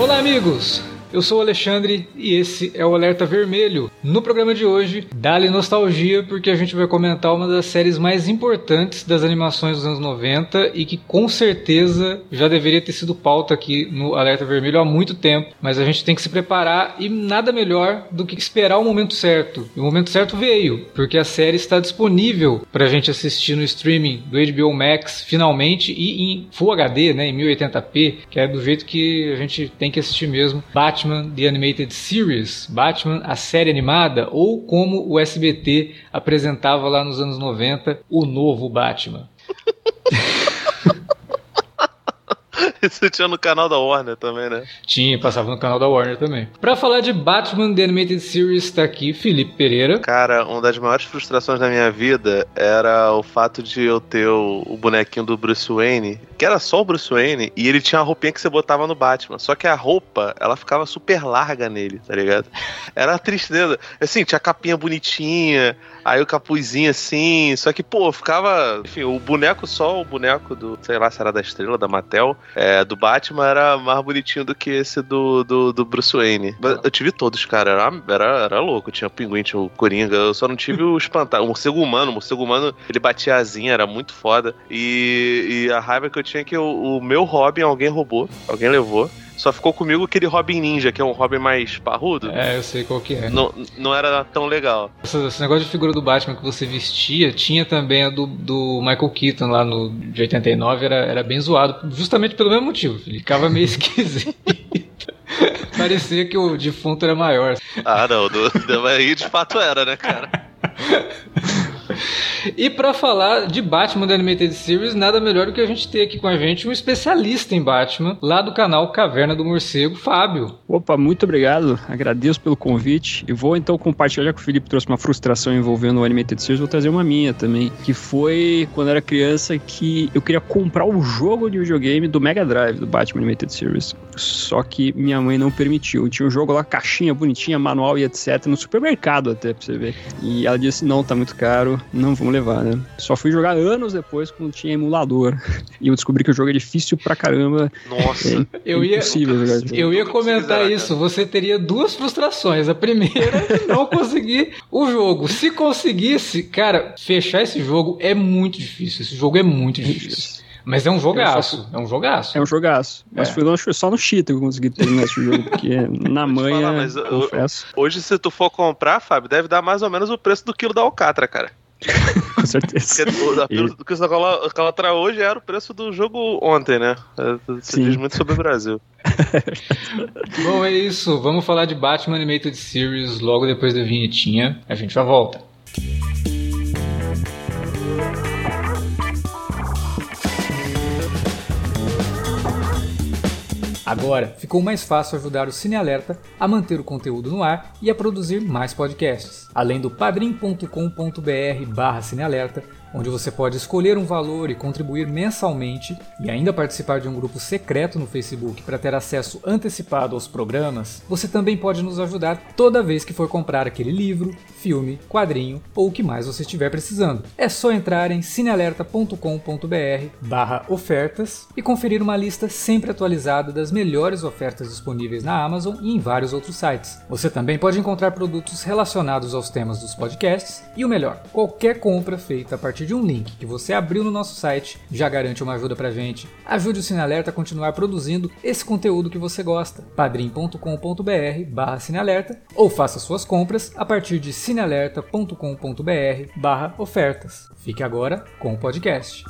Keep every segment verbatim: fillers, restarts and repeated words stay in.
Olá, amigos! Eu sou o Alexandre e esse é o Alerta Vermelho. No programa de hoje, dá-lhe nostalgia, porque a gente vai comentar uma das séries mais importantes das animações dos anos noventa e que com certeza já deveria ter sido pauta aqui no Alerta Vermelho há muito tempo, mas a gente tem que se preparar e nada melhor do que esperar o momento certo. E o momento certo veio, porque a série está disponível para a gente assistir no streaming do H B O Max, finalmente, e em Full H D, né, em mil e oitenta p, que é do jeito que a gente tem que assistir mesmo. Bate Batman The Animated Series, Batman a série animada, ou como o S B T apresentava lá nos anos noventa, o novo Batman. Isso tinha no canal da Warner também, né? Tinha, passava no canal da Warner também. Pra falar de Batman The Animated Series, tá aqui Felipe Pereira. Cara, uma das maiores frustrações da minha vida era o fato de eu ter o, o bonequinho do Bruce Wayne, que era só o Bruce Wayne, e ele tinha a roupinha que você botava no Batman. Só que a roupa, ela ficava super larga nele, tá ligado? Era uma tristeza. Assim, tinha a capinha bonitinha, aí o capuzinho assim, só que, pô, ficava... Enfim, o boneco só, o boneco do, sei lá, se era da Estrela, da Mattel... É, do Batman era mais bonitinho do que esse do, do, do Bruce Wayne. Eu tive todos, cara. Era, era, era louco. Tinha o Pinguim, tinha o Coringa. Eu só não tive o Espantalho. O Morcego Humano. O Morcego Humano, ele batia asinha. Era muito foda. E, e a raiva que eu tinha é que o, o meu Robin, alguém roubou. Alguém levou. Só ficou comigo aquele Robin Ninja, que é um Robin mais parrudo. É, eu sei qual que é. Não, não era tão legal. Esse negócio de figura do Batman que você vestia, tinha também a do, do Michael Keaton lá no, de oitenta e nove, era, era bem zoado, justamente pelo mesmo motivo. Ele ficava meio esquisito. Parecia que o defunto era maior. Ah, não. Do, do, aí de fato era, né, cara? E pra falar de Batman da Animated Series, nada melhor do que a gente ter aqui com a gente um especialista em Batman, lá do canal Caverna do Morcego, Fábio. Opa, muito obrigado, agradeço pelo convite e vou então compartilhar, já que o Felipe trouxe uma frustração envolvendo o Animated Series, vou trazer uma minha também, que foi quando eu era criança que eu queria comprar o um jogo de videogame do Mega Drive, do Batman Animated Series, só que minha mãe não permitiu. Tinha um jogo lá, caixinha bonitinha, manual e etc, no supermercado até, pra você ver, e ela disse, não, tá muito caro, não vamos levar, né? Só fui jogar anos depois, quando tinha emulador. E eu descobri que o jogo é difícil pra caramba. Nossa, é, eu, é ia, eu ia comentar isso. Você teria duas frustrações. A primeira é não conseguir o jogo. Se conseguisse, cara, fechar esse jogo é muito difícil. Esse jogo é muito difícil. Mas é um jogaço, é um jogaço. É um jogaço. Mas é. Foi só no cheat que eu consegui terminar esse jogo, porque na manha, falar, mas, confesso. Hoje, se tu for comprar, Fábio, deve dar mais ou menos o preço do quilo da alcatra, cara. Com certeza. O que você coloca hoje era o preço do jogo ontem, né? Você diz muito sobre o Brasil. Bom, é isso. Vamos falar de Batman Animated Series logo depois da vinhetinha. A gente já volta. Agora, ficou mais fácil ajudar o CineAlerta a manter o conteúdo no ar e a produzir mais podcasts. Além do padrim.com.br barra CineAlerta, onde você pode escolher um valor e contribuir mensalmente e ainda participar de um grupo secreto no Facebook para ter acesso antecipado aos programas, você também pode nos ajudar toda vez que for comprar aquele livro, filme, quadrinho ou o que mais você estiver precisando. É só entrar em cinealerta.com.br barra ofertas e conferir uma lista sempre atualizada das melhores ofertas disponíveis na Amazon e em vários outros sites. Você também pode encontrar produtos relacionados aos temas dos podcasts e o melhor, qualquer compra feita a partir de um link que você abriu no nosso site já garante uma ajuda pra gente. Ajude o CineAlerta a continuar produzindo esse conteúdo que você gosta. padrim.com.br barra CineAlerta ou faça suas compras a partir de cinealerta.com.br barra ofertas. Fique agora com o podcast.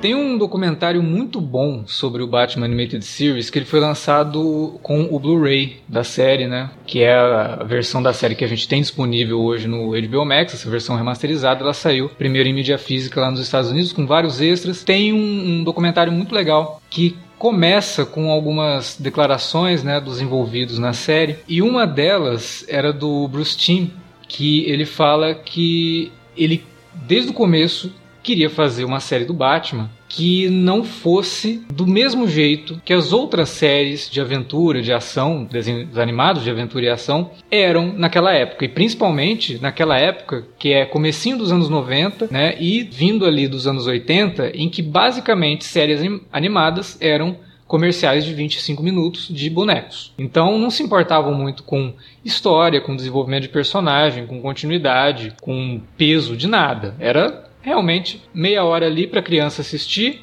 Tem um documentário muito bom sobre o Batman Animated Series, que ele foi lançado com o Blu-ray da série, né? Que é a versão da série que a gente tem disponível hoje no H B O Max, essa versão remasterizada, ela saiu primeiro em mídia física lá nos Estados Unidos, com vários extras. Tem um, um documentário muito legal que começa com algumas declarações, né, dos envolvidos na série, e uma delas era do Bruce Timm, que ele fala que ele, desde o começo, queria fazer uma série do Batman que não fosse do mesmo jeito que as outras séries de aventura, de ação, desenhos animados de aventura e ação, eram naquela época. E principalmente naquela época, que é comecinho dos anos noventa, né, e vindo ali dos anos oitenta, em que basicamente séries animadas eram comerciais de vinte e cinco minutos de bonecos. Então não se importavam muito com história, com desenvolvimento de personagem, com continuidade, com peso de nada. Era realmente meia hora ali para a criança assistir,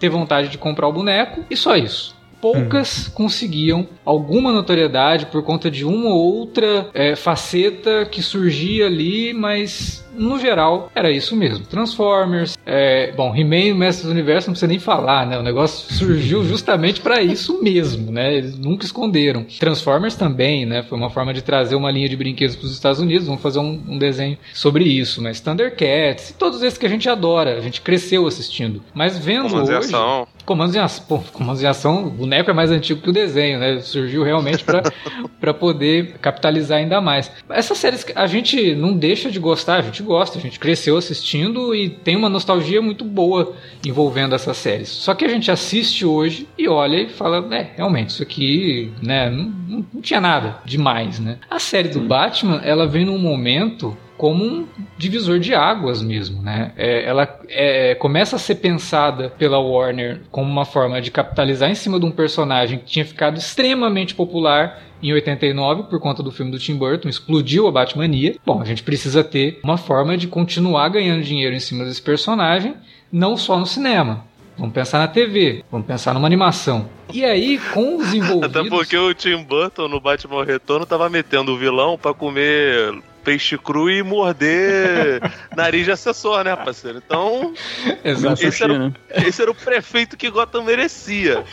ter vontade de comprar o boneco e só isso. Poucas hum. conseguiam alguma notoriedade por conta de uma ou outra é, faceta que surgia ali, mas no geral era isso mesmo. Transformers, é, bom, He-Man, Mestre do Universo, não precisa nem falar, né? O negócio surgiu justamente para isso mesmo, né? Eles nunca esconderam. Transformers também, né? Foi uma forma de trazer uma linha de brinquedos para os Estados Unidos, vamos fazer um, um desenho sobre isso, mas Thundercats, todos esses que a gente adora, a gente cresceu assistindo. Mas vendo Comandos hoje... Comandos em Ação. Pô, Comandos em Ação... O boneco é mais antigo que o desenho, né? Surgiu realmente para poder capitalizar ainda mais. Essas séries a gente não deixa de gostar, a gente gosta, a gente cresceu assistindo e tem uma nostalgia muito boa envolvendo essas séries. Só que a gente assiste hoje e olha e fala, é, realmente, isso aqui, né, não, não, não tinha nada demais, né? A série do Batman, ela vem num momento como um divisor de águas mesmo, né? É, ela é, começa a ser pensada pela Warner como uma forma de capitalizar em cima de um personagem que tinha ficado extremamente popular em oitenta e nove por conta do filme do Tim Burton, explodiu a Batmania. Bom, a gente precisa ter uma forma de continuar ganhando dinheiro em cima desse personagem, não só no cinema. Vamos pensar na T V, vamos pensar numa animação. E aí, com os envolvidos... Até porque o Tim Burton no Batman Retorno tava metendo o vilão pra comer... peixe cru e morder nariz de assessor, né, parceiro? Então, esse era, o, esse era o prefeito que Gotham merecia.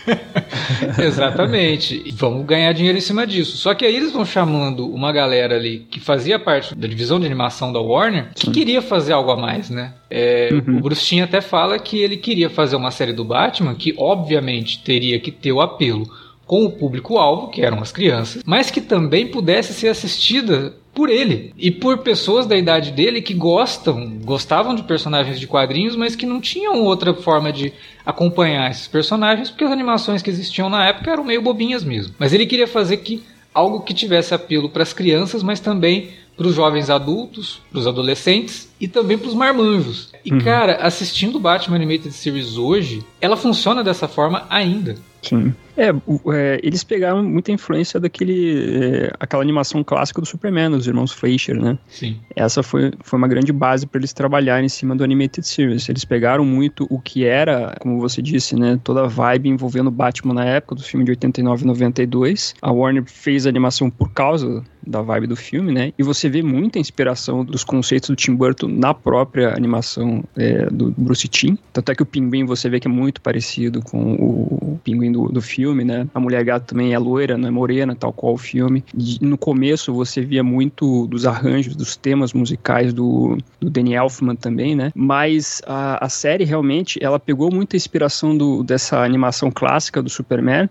Exatamente. E vamos ganhar dinheiro em cima disso. Só que aí eles vão chamando uma galera ali que fazia parte da divisão de animação da Warner, que queria fazer algo a mais, né? É, uhum. O Bruce Timm até fala que ele queria fazer uma série do Batman que, obviamente, teria que ter o apelo com o público-alvo, que eram as crianças, mas que também pudesse ser assistida por ele e por pessoas da idade dele que gostam, gostavam de personagens de quadrinhos, mas que não tinham outra forma de acompanhar esses personagens, porque as animações que existiam na época eram meio bobinhas mesmo. Mas ele queria fazer que algo que tivesse apelo para as crianças, mas também para os jovens adultos, para os adolescentes e também para os marmanjos. E uhum. cara, assistindo Batman Animated Series hoje, ela funciona dessa forma ainda. Sim. É, é, eles pegaram muita influência daquele, é, aquela animação clássica do Superman, dos irmãos Fleischer, né? Sim. Essa foi, foi uma grande base para eles trabalharem em cima do Animated Series. Eles pegaram muito o que era, como você disse, né? Toda a vibe envolvendo Batman na época, do filme de oitenta e nove e noventa e dois. A Warner fez a animação por causa da vibe do filme, né? E você vê muita inspiração dos conceitos do Tim Burton na própria animação é, do Bruce Timm. Tanto é que o Pinguim você vê que é muito parecido com o Pinguim do, do filme. Filme, né? A mulher gato também é loira, não é morena, tal qual o filme. E no começo você via muito dos arranjos, dos temas musicais do, do Danny Elfman também, né? Mas a, a série realmente, ela pegou muita inspiração do, dessa animação clássica do Superman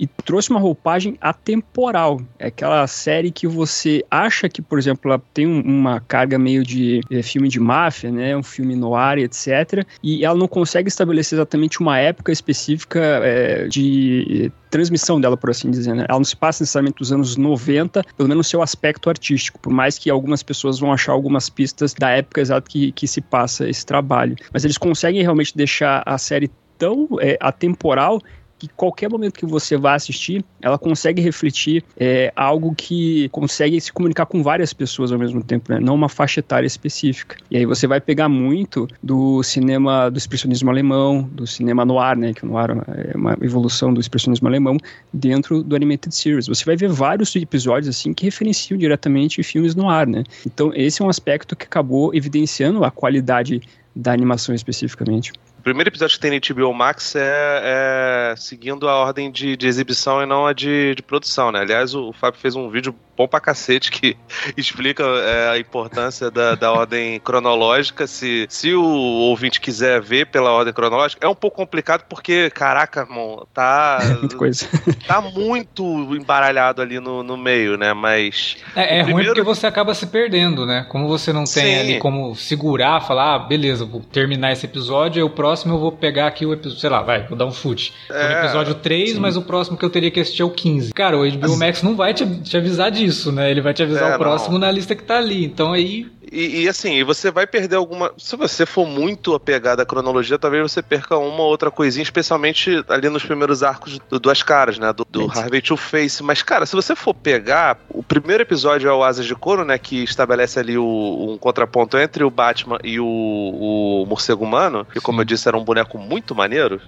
e trouxe uma roupagem atemporal. É aquela série que você acha que, por exemplo, ela tem uma carga meio de é, filme de máfia, né? Um filme noir, etcétera. E ela não consegue estabelecer exatamente uma época específica é, de... transmissão dela, por assim dizer, né? Ela não se passa necessariamente dos anos noventa, pelo menos no seu aspecto artístico, por mais que algumas pessoas vão achar algumas pistas da época exata que, que se passa esse trabalho. Mas eles conseguem realmente deixar a série tão é, atemporal que qualquer momento que você vá assistir, ela consegue refletir é, algo que consegue se comunicar com várias pessoas ao mesmo tempo, né? Não uma faixa etária específica. E aí você vai pegar muito do cinema do expressionismo alemão, do cinema noir, né? Que o noir é uma evolução do expressionismo alemão dentro do Animated Series. Você vai ver vários episódios assim que referenciam diretamente filmes noir, né? Então esse é um aspecto que acabou evidenciando a qualidade da animação especificamente. O primeiro episódio que tem na H B O Max é, é seguindo a ordem de, de exibição e não a de, de produção, né? Aliás, o, o Fábio fez um vídeo bom pra cacete, que explica é, a importância da, da ordem cronológica. Se, se o ouvinte quiser ver pela ordem cronológica, é um pouco complicado porque, caraca, irmão, tá... É muita coisa. Tá muito embaralhado ali no, no meio, né? Mas... É, é primeiro... ruim porque você acaba se perdendo, né? Como você não tem Sim. ali como segurar, falar, ah, beleza, vou terminar esse episódio, e o próximo eu vou pegar aqui o episódio, sei lá, vai, vou dar um fute. É... no episódio três, Sim. mas o próximo que eu teria que assistir é o quinze. Cara, o H B O Max não vai te, te avisar de isso, né? Ele vai te avisar é, o próximo não. na lista que tá ali, então aí... E, e assim, você vai perder alguma... Se você for muito apegado à cronologia, talvez você perca uma ou outra coisinha, especialmente ali nos primeiros arcos do Duas Caras, né? Do, do Harvey Two-Face. Mas, cara, se você for pegar, o primeiro episódio é o Asas de Couro, né? Que estabelece ali o, um contraponto entre o Batman e o, o Morcego Humano, que, como Sim. eu disse, era um boneco muito maneiro.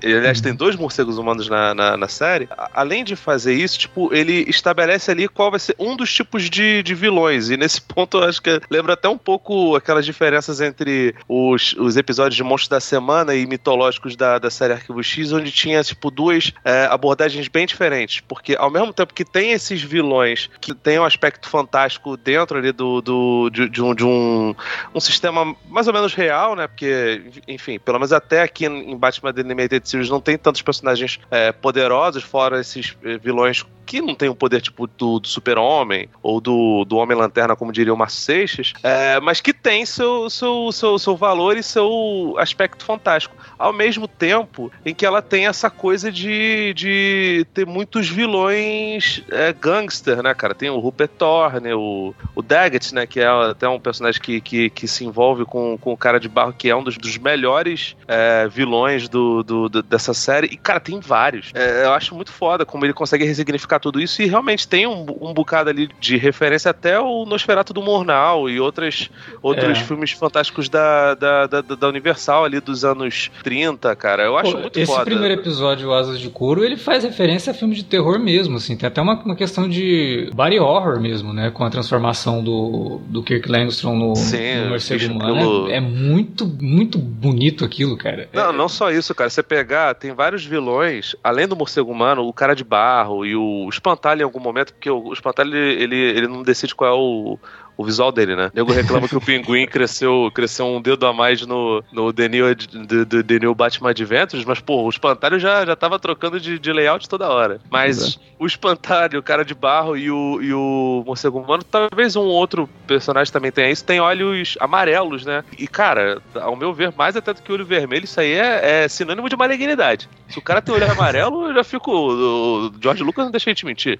E, aliás, tem dois morcegos humanos na, na, na série. A, além de fazer isso, tipo, ele estabelece ali qual vai ser um dos tipos de, de vilões. E nesse ponto, eu acho que lembra até um pouco aquelas diferenças entre os, os episódios de Monstros da Semana e mitológicos da, da série Arquivo X, onde tinha, tipo, duas é, abordagens bem diferentes, porque ao mesmo tempo que tem esses vilões que tem um aspecto fantástico dentro ali do, do, de, de, um, de um, um sistema mais ou menos real, né, porque, enfim, pelo menos até aqui em Batman The Animated Series não tem tantos personagens é, poderosos, fora esses vilões que não tem um poder, tipo, do, do Super-Homem ou do, do Homem-Lanterna, como diria o Márcio Seixas, é, mas que tem seu, seu, seu, seu valor e seu aspecto fantástico. Ao mesmo tempo em que ela tem essa coisa de, de ter muitos vilões é, gangster, né, cara? Tem o Rupert Thorne, o, o Daggett, né, que é até um personagem que, que, que se envolve com, com o Cara de Barro, que é um dos, dos melhores é, vilões do, do, do, dessa série. E, cara, tem vários. É, eu acho muito foda como ele consegue ressignificar tudo isso e realmente tem um, um bocado ali de referência até o Nosferatu do Murnau e outras, outros é. filmes fantásticos da, da, da, da Universal ali dos anos trinta, cara. Eu acho Pô, muito esse foda. Esse primeiro episódio, o Asas de Couro, ele faz referência a filmes de terror mesmo, assim. Tem até uma, uma questão de body horror mesmo, né? Com a transformação do, do Kirk Langstrom no, no Morcego Humano. Pelo... É, é muito, muito bonito aquilo, cara. Não, é... não só isso, cara. Você pegar, tem vários vilões, além do Morcego Humano, o Cara de Barro e o Espantalho em algum momento, porque o, o Espantalho, ele, ele, ele não decide qual é o... o visual dele, né? O nego reclama que o Pinguim cresceu, cresceu um dedo a mais no, no The, New, The, The New Batman Adventures, mas, pô, o Espantalho já, já tava trocando de, de layout toda hora. Mas Exato. o Espantalho, o Cara de Barro e o, e o Morcego Humano, talvez um outro personagem também tenha isso, tem olhos amarelos, né? E, cara, ao meu ver, mais até do que olho vermelho, isso aí é, é sinônimo de malignidade. Se o cara tem olho amarelo, eu já fico... O George Lucas não deixa a gente mentir.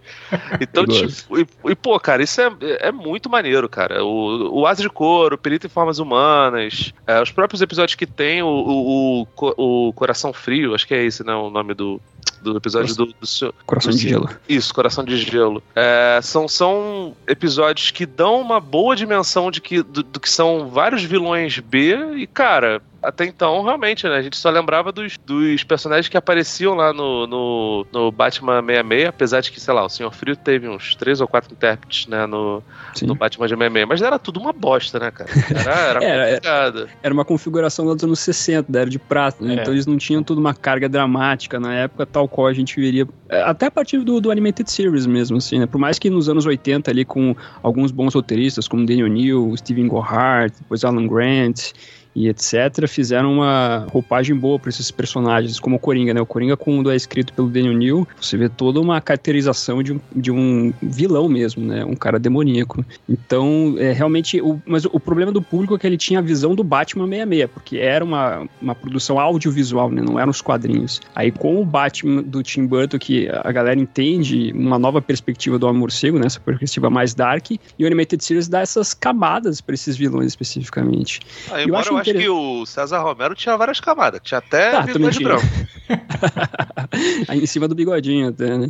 Então, tipo, e, e, pô, cara, isso é, é muito maneiro, cara. O, o Asa de Couro, o Perito em Formas Humanas, é, os próprios episódios que tem, o, o, o, o Coração Frio, acho que é esse, né, o nome do, do episódio do, do seu... Coração do, de Gelo. Isso, Coração de Gelo. É, são, são episódios que dão uma boa dimensão de que, do, do que são vários vilões B e, cara... Até então, realmente, né? A gente só lembrava dos, dos personagens que apareciam lá no, no, no Batman sessenta e seis, apesar de que, sei lá, o Senhor Frio teve uns três ou quatro intérpretes, né, no, no Batman de sessenta e seis. Mas era tudo uma bosta, né, cara? Era, era complicado. Era uma configuração lá dos anos sessenta, da Era de Prata, né? É. Então eles não tinham toda uma carga dramática na época, tal qual a gente viria... Até a partir do, do Animated Series mesmo, assim, né? Por mais que nos anos oitenta, ali, com alguns bons roteiristas, como Daniel Neal, Stephen Gohart, depois Alan Grant... e etcétera, fizeram uma roupagem boa para esses personagens, como o Coringa, né? O Coringa, quando é escrito pelo Daniel Neal, você vê toda uma caracterização de um, de um vilão mesmo, né? Um cara demoníaco. Então, é, realmente, o, mas o problema do público é que ele tinha a visão do Batman sessenta e seis, porque era uma, uma produção audiovisual, né? Não eram os quadrinhos. Aí, com o Batman do Tim Burton, que a galera entende uma nova perspectiva do Homem-Morcego, né? Essa perspectiva mais dark, e o Animated Series dá essas camadas para esses vilões, especificamente. Ah, eu acho Eu acho que o César Romero tinha várias camadas, tinha até tá, vidro de branco. Aí em cima do bigodinho até, né?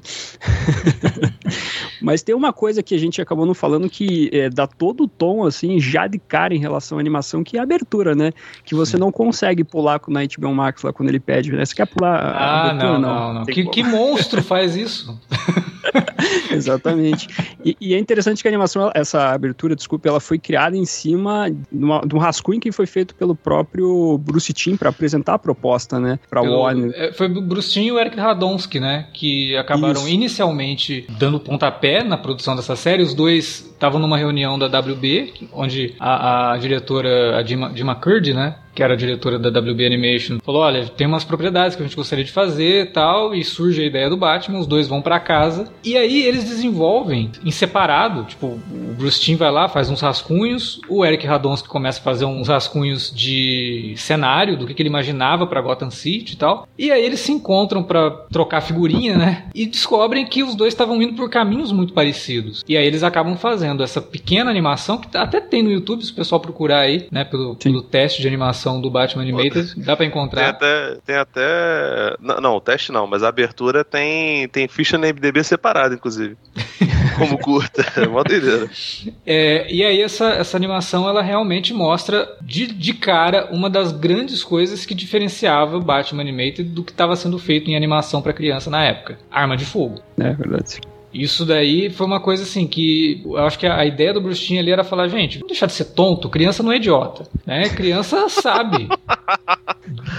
Mas tem uma coisa que a gente acabou não falando que é, dá todo o tom, assim, já de cara em relação à animação, que é a abertura, né? Que você Sim. não consegue pular com o H B O Max lá quando ele pede, né? Você quer pular ah, a abertura? Ah, não, não. não. não. Que, que monstro faz isso? Exatamente. E, e é interessante que a animação, essa abertura, desculpa, ela foi criada em cima de, uma, de um rascunho que foi feito pelo próprio Bruce Timm para apresentar a proposta, né, para Warner. Foi o Bruce Timm e o Eric Radomski, né, que acabaram Isso. inicialmente dando pontapé na produção dessa série. Os dois estavam numa reunião da dáblio bê, onde a, a diretora, a Jim, Jim McCurdy, né, que era a diretora da dáblio bê Animation, falou, olha, tem umas propriedades que a gente gostaria de fazer e tal, e surge a ideia do Batman, os dois vão pra casa, e aí eles desenvolvem em separado, tipo, o Bruce Timm vai lá, faz uns rascunhos, o Eric Radomski começa a fazer uns rascunhos de cenário, do que, que ele imaginava pra Gotham City e tal, e aí eles se encontram pra trocar figurinha, né, e descobrem que os dois estavam indo por caminhos muito parecidos, e aí eles acabam fazendo essa pequena animação, que até tem no YouTube, se o pessoal procurar aí, né, pelo, pelo teste de animação do Batman Animated, dá pra encontrar. Tem até... Tem até... Não, não, o teste não, mas a abertura tem, tem ficha na M D B separada, inclusive. Como curta, é, e aí essa, essa animação, ela realmente mostra de, de cara uma das grandes coisas que diferenciava Batman Animated do que estava sendo feito em animação pra criança na época. Arma de fogo. É verdade. Isso daí foi uma coisa assim que eu acho que a ideia do Bruce Timm ali era falar, gente, vamos deixar de ser tonto, criança não é idiota, né? Criança sabe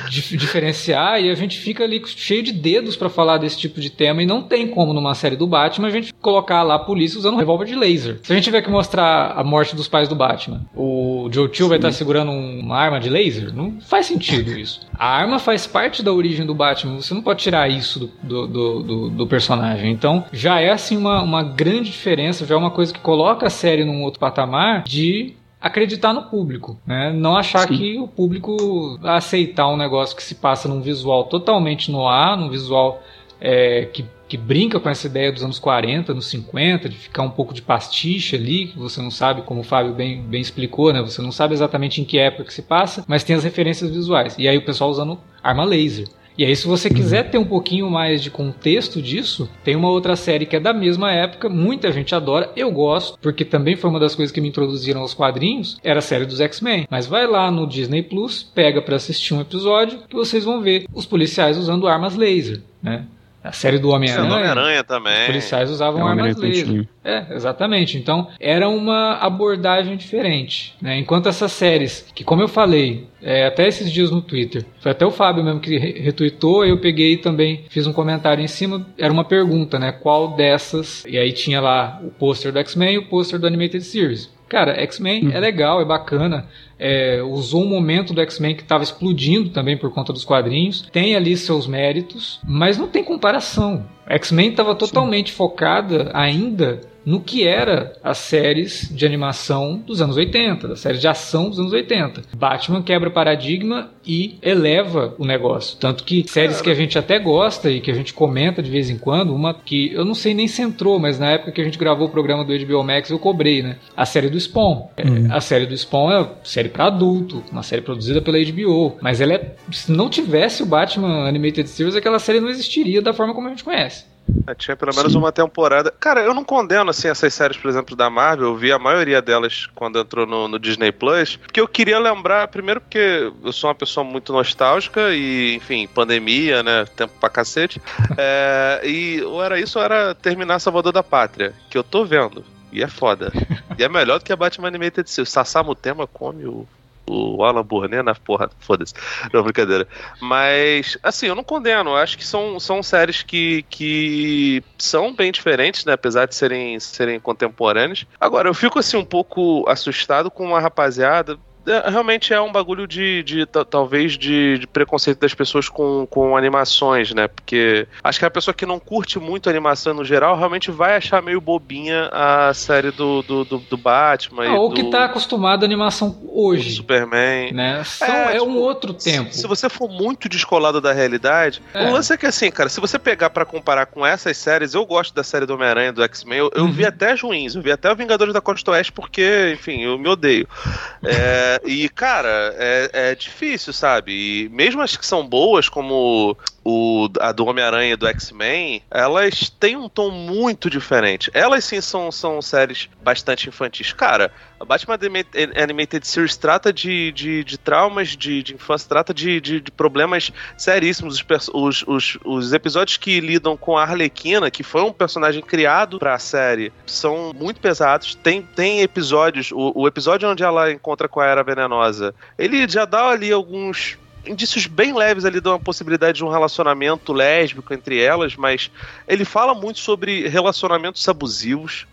dif- diferenciar, e a gente fica ali cheio de dedos pra falar desse tipo de tema, e não tem como numa série do Batman a gente colocar lá a polícia usando um revólver de laser. Se a gente tiver que mostrar a morte dos pais do Batman, o Joe Chill vai estar segurando uma arma de laser? Não faz sentido isso. A arma faz parte da origem do Batman, você não pode tirar isso do, do, do, do personagem. Então já é assim uma, uma grande diferença, já é uma coisa que coloca a série num outro patamar de acreditar no público, né? Não achar Sim. que o público vai aceitar um negócio que se passa num visual totalmente no ar, num visual é, que, que brinca com essa ideia dos anos quarenta, anos cinquenta, de ficar um pouco de pastiche ali, que você não sabe, como o Fábio bem, bem explicou, né? Você não sabe exatamente em que época que se passa, mas tem as referências visuais. E aí o pessoal usando arma laser. E aí, se você quiser ter um pouquinho mais de contexto disso, tem uma outra série que é da mesma época, muita gente adora, eu gosto, porque também foi uma das coisas que me introduziram aos quadrinhos, era a série dos X-Men. Mas vai lá no Disney Plus, pega pra assistir um episódio, que vocês vão ver os policiais usando armas laser, né? A série do Homem-Aranha, do Homem-Aranha também. Os policiais usavam é armas laser. É, exatamente. Então, era uma abordagem diferente, né? Enquanto essas séries, que como eu falei, é, até esses dias no Twitter, foi até o Fábio mesmo que retweetou, eu peguei também, fiz um comentário em cima, era uma pergunta, né? Qual dessas... E aí tinha lá o pôster do X-Men e o pôster do Animated Series. Cara, X-Men hum. é legal, é bacana, é, usou um momento do X-Men que estava explodindo também por conta dos quadrinhos, tem ali seus méritos, mas não tem comparação. X-Men estava totalmente Sim. focada ainda no que era as séries de animação dos anos oitenta, das séries de ação dos anos oitenta. Batman quebra paradigma e eleva o negócio. Tanto que séries que a gente até gosta e que a gente comenta de vez em quando, uma que eu não sei nem se entrou, mas na época que a gente gravou o programa do H B O Max eu cobrei, né? A série do Spawn. Hum. A série do Spawn é uma série para adulto, uma série produzida pela H B O, mas ela é... se não tivesse o Batman Animated Series, aquela série não existiria da forma como a gente conhece. Tinha pelo menos Sim. uma temporada. Cara, eu não condeno assim essas séries, por exemplo, da Marvel. Eu vi a maioria delas quando entrou no, no Disney Plus, porque eu queria lembrar, primeiro porque eu sou uma pessoa muito nostálgica e, enfim, pandemia, né, tempo pra cacete, é, e ou era isso ou era terminar Salvador da Pátria, que eu tô vendo, e é foda, e é melhor do que a Batman Animated Series. Sassá Mutema come o O Alan Burnett na porra, foda-se. Não, brincadeira. Mas, assim, eu não condeno. Eu acho que são, são séries que, que são bem diferentes, né? Apesar de serem, serem contemporâneas. Agora, eu fico, assim, um pouco assustado com uma rapaziada... Realmente é um bagulho de, de, de talvez de, de preconceito das pessoas com, com animações, né? Porque acho que a pessoa que não curte muito animação no geral realmente vai achar meio bobinha a série do, do, do, do Batman. Ah, e ou do, que tá acostumado à animação hoje. Do Superman. Né? São, é, é tipo, um outro tempo. Se, se você for muito descolado da realidade, é. O lance é que assim, cara, se você pegar pra comparar com essas séries, eu gosto da série do Homem-Aranha, do X-Men, eu, eu uhum. vi até as ruins, eu vi até o Vingadores da Costa Oeste porque, enfim, eu me odeio. É... E, cara, é, é difícil, sabe? E mesmo as que são boas, como o, a do Homem-Aranha e do X-Men, elas têm um tom muito diferente. Elas, sim, são, são séries bastante infantis. Cara, A Batman The Animated Series trata de, de, de traumas, de, de infância, trata de, de, de problemas seríssimos. Os, os, os episódios que lidam com a Arlequina, que foi um personagem criado pra série, são muito pesados. Tem, tem episódios, o, o episódio onde ela encontra com a Era Venenosa, ele já dá ali alguns indícios bem leves ali de uma possibilidade de um relacionamento lésbico entre elas, mas ele fala muito sobre relacionamentos abusivos.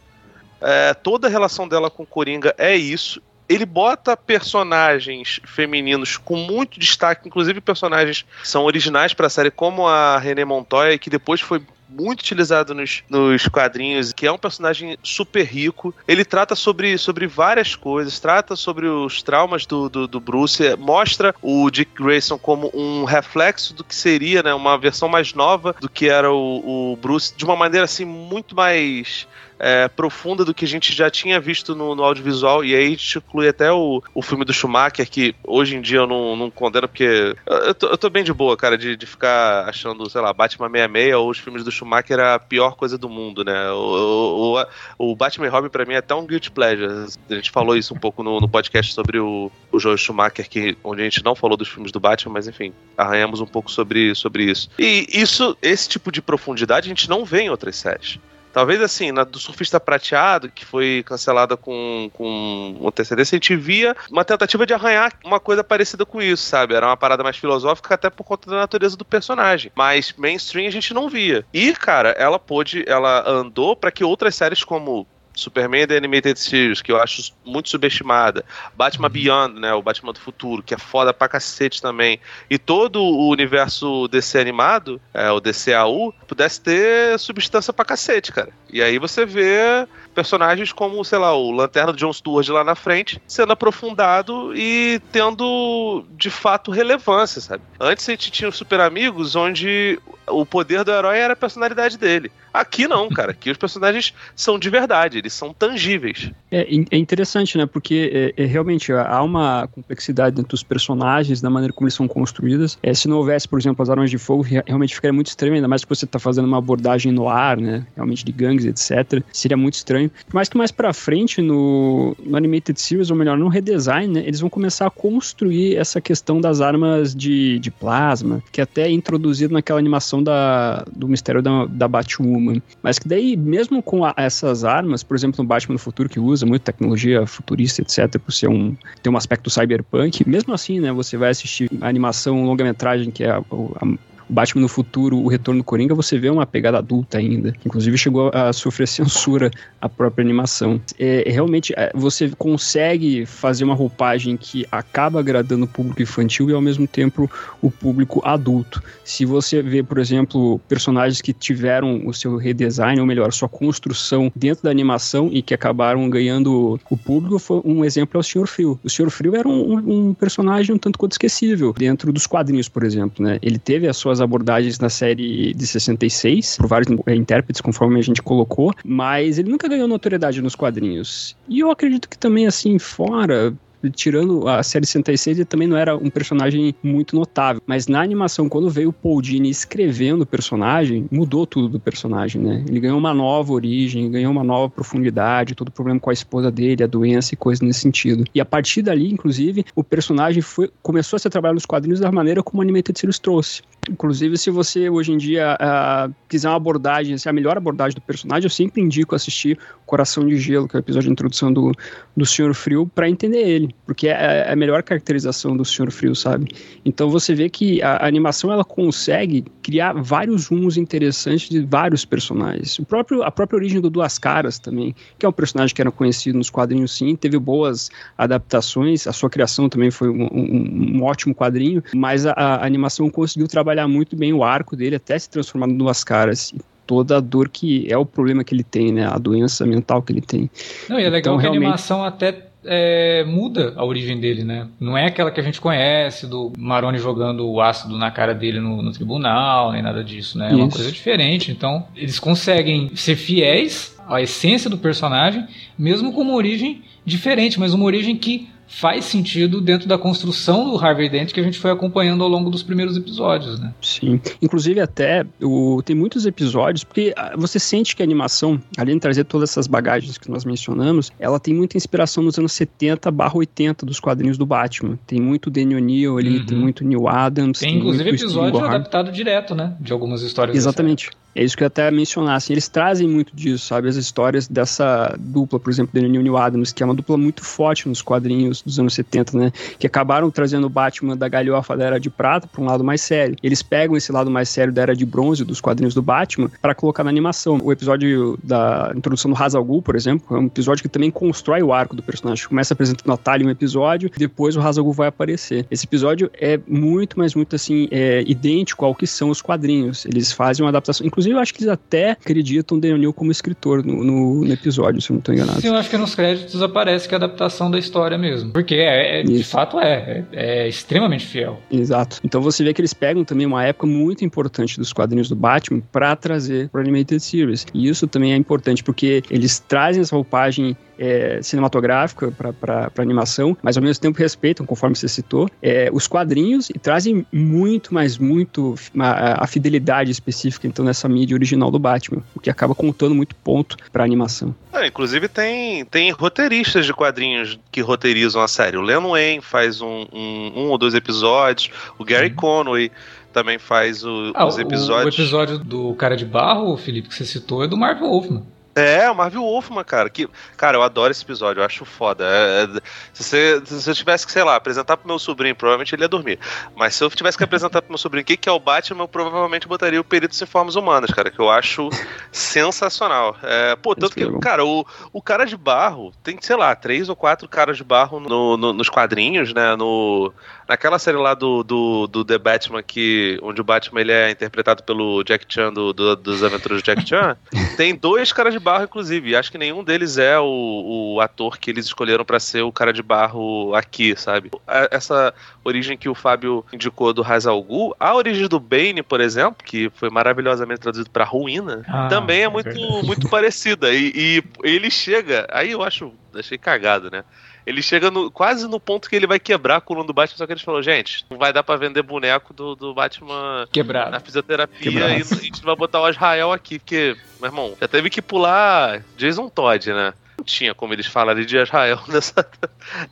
É, toda a relação dela com Coringa é isso. Ele bota personagens femininos com muito destaque, inclusive personagens que são originais para a série, como a Renée Montoya, que depois foi muito utilizado nos, nos quadrinhos, que é um personagem super rico. Ele trata sobre, sobre várias coisas, trata sobre os traumas do, do, do Bruce, mostra o Dick Grayson como um reflexo do que seria, né, uma versão mais nova do que era o, o Bruce, de uma maneira assim muito mais... É, profunda do que a gente já tinha visto no, no audiovisual, e aí a gente inclui até o, o filme do Schumacher, que hoje em dia eu não, não condeno, porque eu, eu, tô, eu tô bem de boa, cara, de, de ficar achando, sei lá, Batman sessenta e seis ou os filmes do Schumacher a pior coisa do mundo, né? O, o, o Batman e Robin pra mim é até um guilty pleasure. A gente falou isso um pouco no, no podcast sobre o, o Joel Schumacher, que, onde a gente não falou dos filmes do Batman, mas enfim, arranhamos um pouco sobre, sobre isso. E isso, esse tipo de profundidade a gente não vê em outras séries. Talvez assim, na do Surfista Prateado, que foi cancelada com, com antecedência, a gente via uma tentativa de arranhar uma coisa parecida com isso, sabe? Era uma parada mais filosófica, até por conta da natureza do personagem. Mas mainstream a gente não via. E, cara, ela pôde, ela andou para que outras séries como Superman The Animated Series, que eu acho muito subestimada, Batman Beyond, né, o Batman do Futuro, que é foda pra cacete também, e todo o universo D C animado, é, o D C A U, pudesse ter substância pra cacete, cara. E aí você vê personagens como, sei lá, o Lanterna do Jon Stewart lá na frente, sendo aprofundado e tendo, de fato, relevância, sabe? Antes a gente tinha os Super Amigos, onde o poder do herói era a personalidade dele. Aqui não, cara. Aqui os personagens são de verdade, eles são tangíveis. É, é interessante, né? Porque é, é, realmente há uma complexidade dentro dos personagens, da maneira como eles são construídos. É, se não houvesse, por exemplo, as Armas de Fogo, realmente ficaria muito estranho, ainda mais que você está fazendo uma abordagem no ar, né? Realmente de gangues, etcétera. Seria muito estranho. Por mais que mais pra frente, no, no Animated Series, ou melhor, no redesign, né, eles vão começar a construir essa questão das armas de, de plasma, que até é introduzido naquela animação da, do Mistério da, da Batwoman. Mas que daí, mesmo com a, essas armas, por exemplo, no Batman do Futuro, que usa muito tecnologia futurista, etcétera, por ser um, ter um aspecto cyberpunk, mesmo assim, né, você vai assistir a animação longa-metragem, que é a, a Batman no Futuro, o Retorno do Coringa, você vê uma pegada adulta ainda. Inclusive chegou a sofrer censura a própria animação. É, realmente, é, você consegue fazer uma roupagem que acaba agradando o público infantil e ao mesmo tempo o público adulto. Se você vê, por exemplo, personagens que tiveram o seu redesign, ou melhor, sua construção dentro da animação e que acabaram ganhando o público, foi um exemplo é o Senhor Frio. O Senhor Frio era um, um personagem um tanto quanto esquecível dentro dos quadrinhos, por exemplo, né? Ele teve as suas abordagens na série de sessenta e seis, por vários intérpretes, conforme a gente colocou, mas ele nunca ganhou notoriedade nos quadrinhos. E eu acredito que também, assim, fora, tirando a série sessenta e seis, ele também não era um personagem muito notável. Mas na animação, quando veio o Paul Dini escrevendo o personagem, mudou tudo do personagem, né? Ele ganhou uma nova origem, ganhou uma nova profundidade, todo o problema com a esposa dele, a doença e coisas nesse sentido. E a partir dali, inclusive, o personagem foi, começou a ser trabalhado nos quadrinhos da maneira como o Animated Series trouxe. Inclusive, se você hoje em dia uh, quiser uma abordagem, assim, a melhor abordagem do personagem, eu sempre indico assistir Coração de Gelo, que é o episódio de introdução do, do Senhor Frio, para entender ele, porque é a melhor caracterização do Senhor Frio, sabe? Então você vê que a, a animação, ela consegue criar vários rumos interessantes de vários personagens. O próprio, a própria origem do Duas Caras também, que é um personagem que era conhecido nos quadrinhos, sim, teve boas adaptações, a sua criação também foi um, um, um ótimo quadrinho, mas a, a animação conseguiu trabalhar muito bem o arco dele até se transformar em Duas Caras, toda a dor que é o problema que ele tem, né, a doença mental que ele tem. Não, e é legal então, que realmente... a animação até é, muda a origem dele, né? Não é aquela que a gente conhece do Maroni jogando o ácido na cara dele no, no tribunal, nem nada disso, né? É uma coisa diferente. Então eles conseguem ser fiéis à essência do personagem, mesmo com uma origem diferente, mas uma origem que faz sentido dentro da construção do Harvey Dent que a gente foi acompanhando ao longo dos primeiros episódios, né? Sim. Inclusive até o... tem muitos episódios, porque você sente que a animação, além de trazer todas essas bagagens que nós mencionamos, ela tem muita inspiração nos anos setenta barra oitenta dos quadrinhos do Batman. Tem muito Danny O'Neill ali, uhum. tem muito Neil Adams. Tem, tem inclusive episódio adaptado direto, né? De algumas histórias. Exatamente. É isso que eu até mencionasse. Eles trazem muito disso, sabe? As histórias dessa dupla, por exemplo, Danny O'Neill e Neil Adams, que é uma dupla muito forte nos quadrinhos dos anos setenta, né? Que acabaram trazendo o Batman da galhofa da Era de Prata para um lado mais sério. Eles pegam esse lado mais sério da Era de Bronze, dos quadrinhos do Batman, para colocar na animação. O episódio da introdução do Ra's al Ghul, por exemplo, é um episódio que também constrói o arco do personagem. Começa apresentando a Talia em um episódio, depois o Ra's al Ghul vai aparecer. Esse episódio é muito, mas muito assim, é idêntico ao que são os quadrinhos. Eles fazem uma adaptação... Inclusive, eu acho que eles até acreditam Danny O'Neill como escritor no, no, no episódio, se eu não estou enganado. Sim, eu acho que nos créditos aparece que é a adaptação da história mesmo. Porque, é, é, de fato, é, é. É extremamente fiel. Exato. Então, você vê que eles pegam também uma época muito importante dos quadrinhos do Batman para trazer para o Animated Series. E isso também é importante, porque eles trazem essa roupagem É, cinematográfica para animação, mas ao mesmo tempo respeitam, conforme você citou, é, os quadrinhos e trazem muito, mas muito a, a fidelidade específica, então, nessa mídia original do Batman, o que acaba contando muito ponto para animação. Ah, inclusive tem, tem roteiristas de quadrinhos que roteirizam a série. O Len Wein faz um, um, um ou dois episódios, o Gary uhum. Conway também faz o, ah, os episódios. O, o episódio do Cara de Barro, Felipe, que você citou, é do Mark Wolfman. É, o Marvel Wolfman, cara. Que, cara, eu adoro esse episódio, eu acho foda. É, é, se, você, se eu tivesse que, sei lá, apresentar pro meu sobrinho, provavelmente ele ia dormir. Mas se eu tivesse que apresentar pro meu sobrinho o que é o Batman, eu provavelmente botaria o Peritos em Formas Humanas, cara, que eu acho sensacional. É, pô, tanto que, cara, o, o Cara de Barro tem, sei lá, três ou quatro caras de barro no, no, nos quadrinhos, né? No, naquela série lá do, do, do The Batman, que, onde o Batman ele é interpretado pelo Jack Chan, do, do, dos Aventuras do Jack Chan, tem dois caras de barro, inclusive, acho que nenhum deles é o, o ator que eles escolheram pra ser o cara de barro aqui, sabe? Essa origem que o Fábio indicou do Ra's al Ghul, a origem do Bane, por exemplo, que foi maravilhosamente traduzido pra ruína, ah, também é, é muito, muito parecida, e, e ele chega, aí eu acho, achei cagado, né? Ele chega no, quase no ponto que ele vai quebrar a coluna do Batman, só que eles falaram, gente, não vai dar pra vender boneco do, do Batman quebrado na fisioterapia, quebrado. E a gente vai botar o Azrael aqui, porque, meu irmão, já teve que pular Jason Todd, né? Não tinha como eles falarem de Azrael nessa,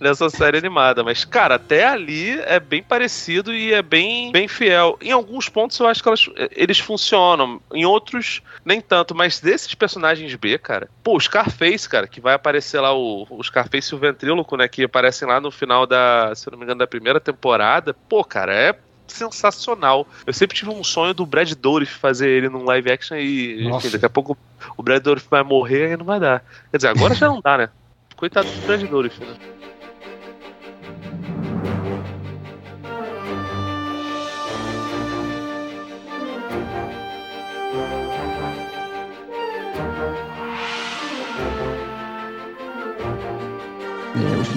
nessa série animada, mas, cara, até ali é bem parecido e é bem, bem fiel. Em alguns pontos eu acho que elas, eles funcionam, em outros nem tanto, mas desses personagens B, cara, pô, o Scarface, cara, que vai aparecer lá, o, o Scarface e o Ventríloco, né, que aparecem lá no final da, se eu não me engano, da primeira temporada, pô, cara, é sensacional. Eu sempre tive um sonho do Brad Dourif fazer ele num live action e enfim, daqui a pouco o Brad Dourif vai morrer e não vai dar. Quer dizer, agora já não dá, né? Coitado do Brad Dourif, né?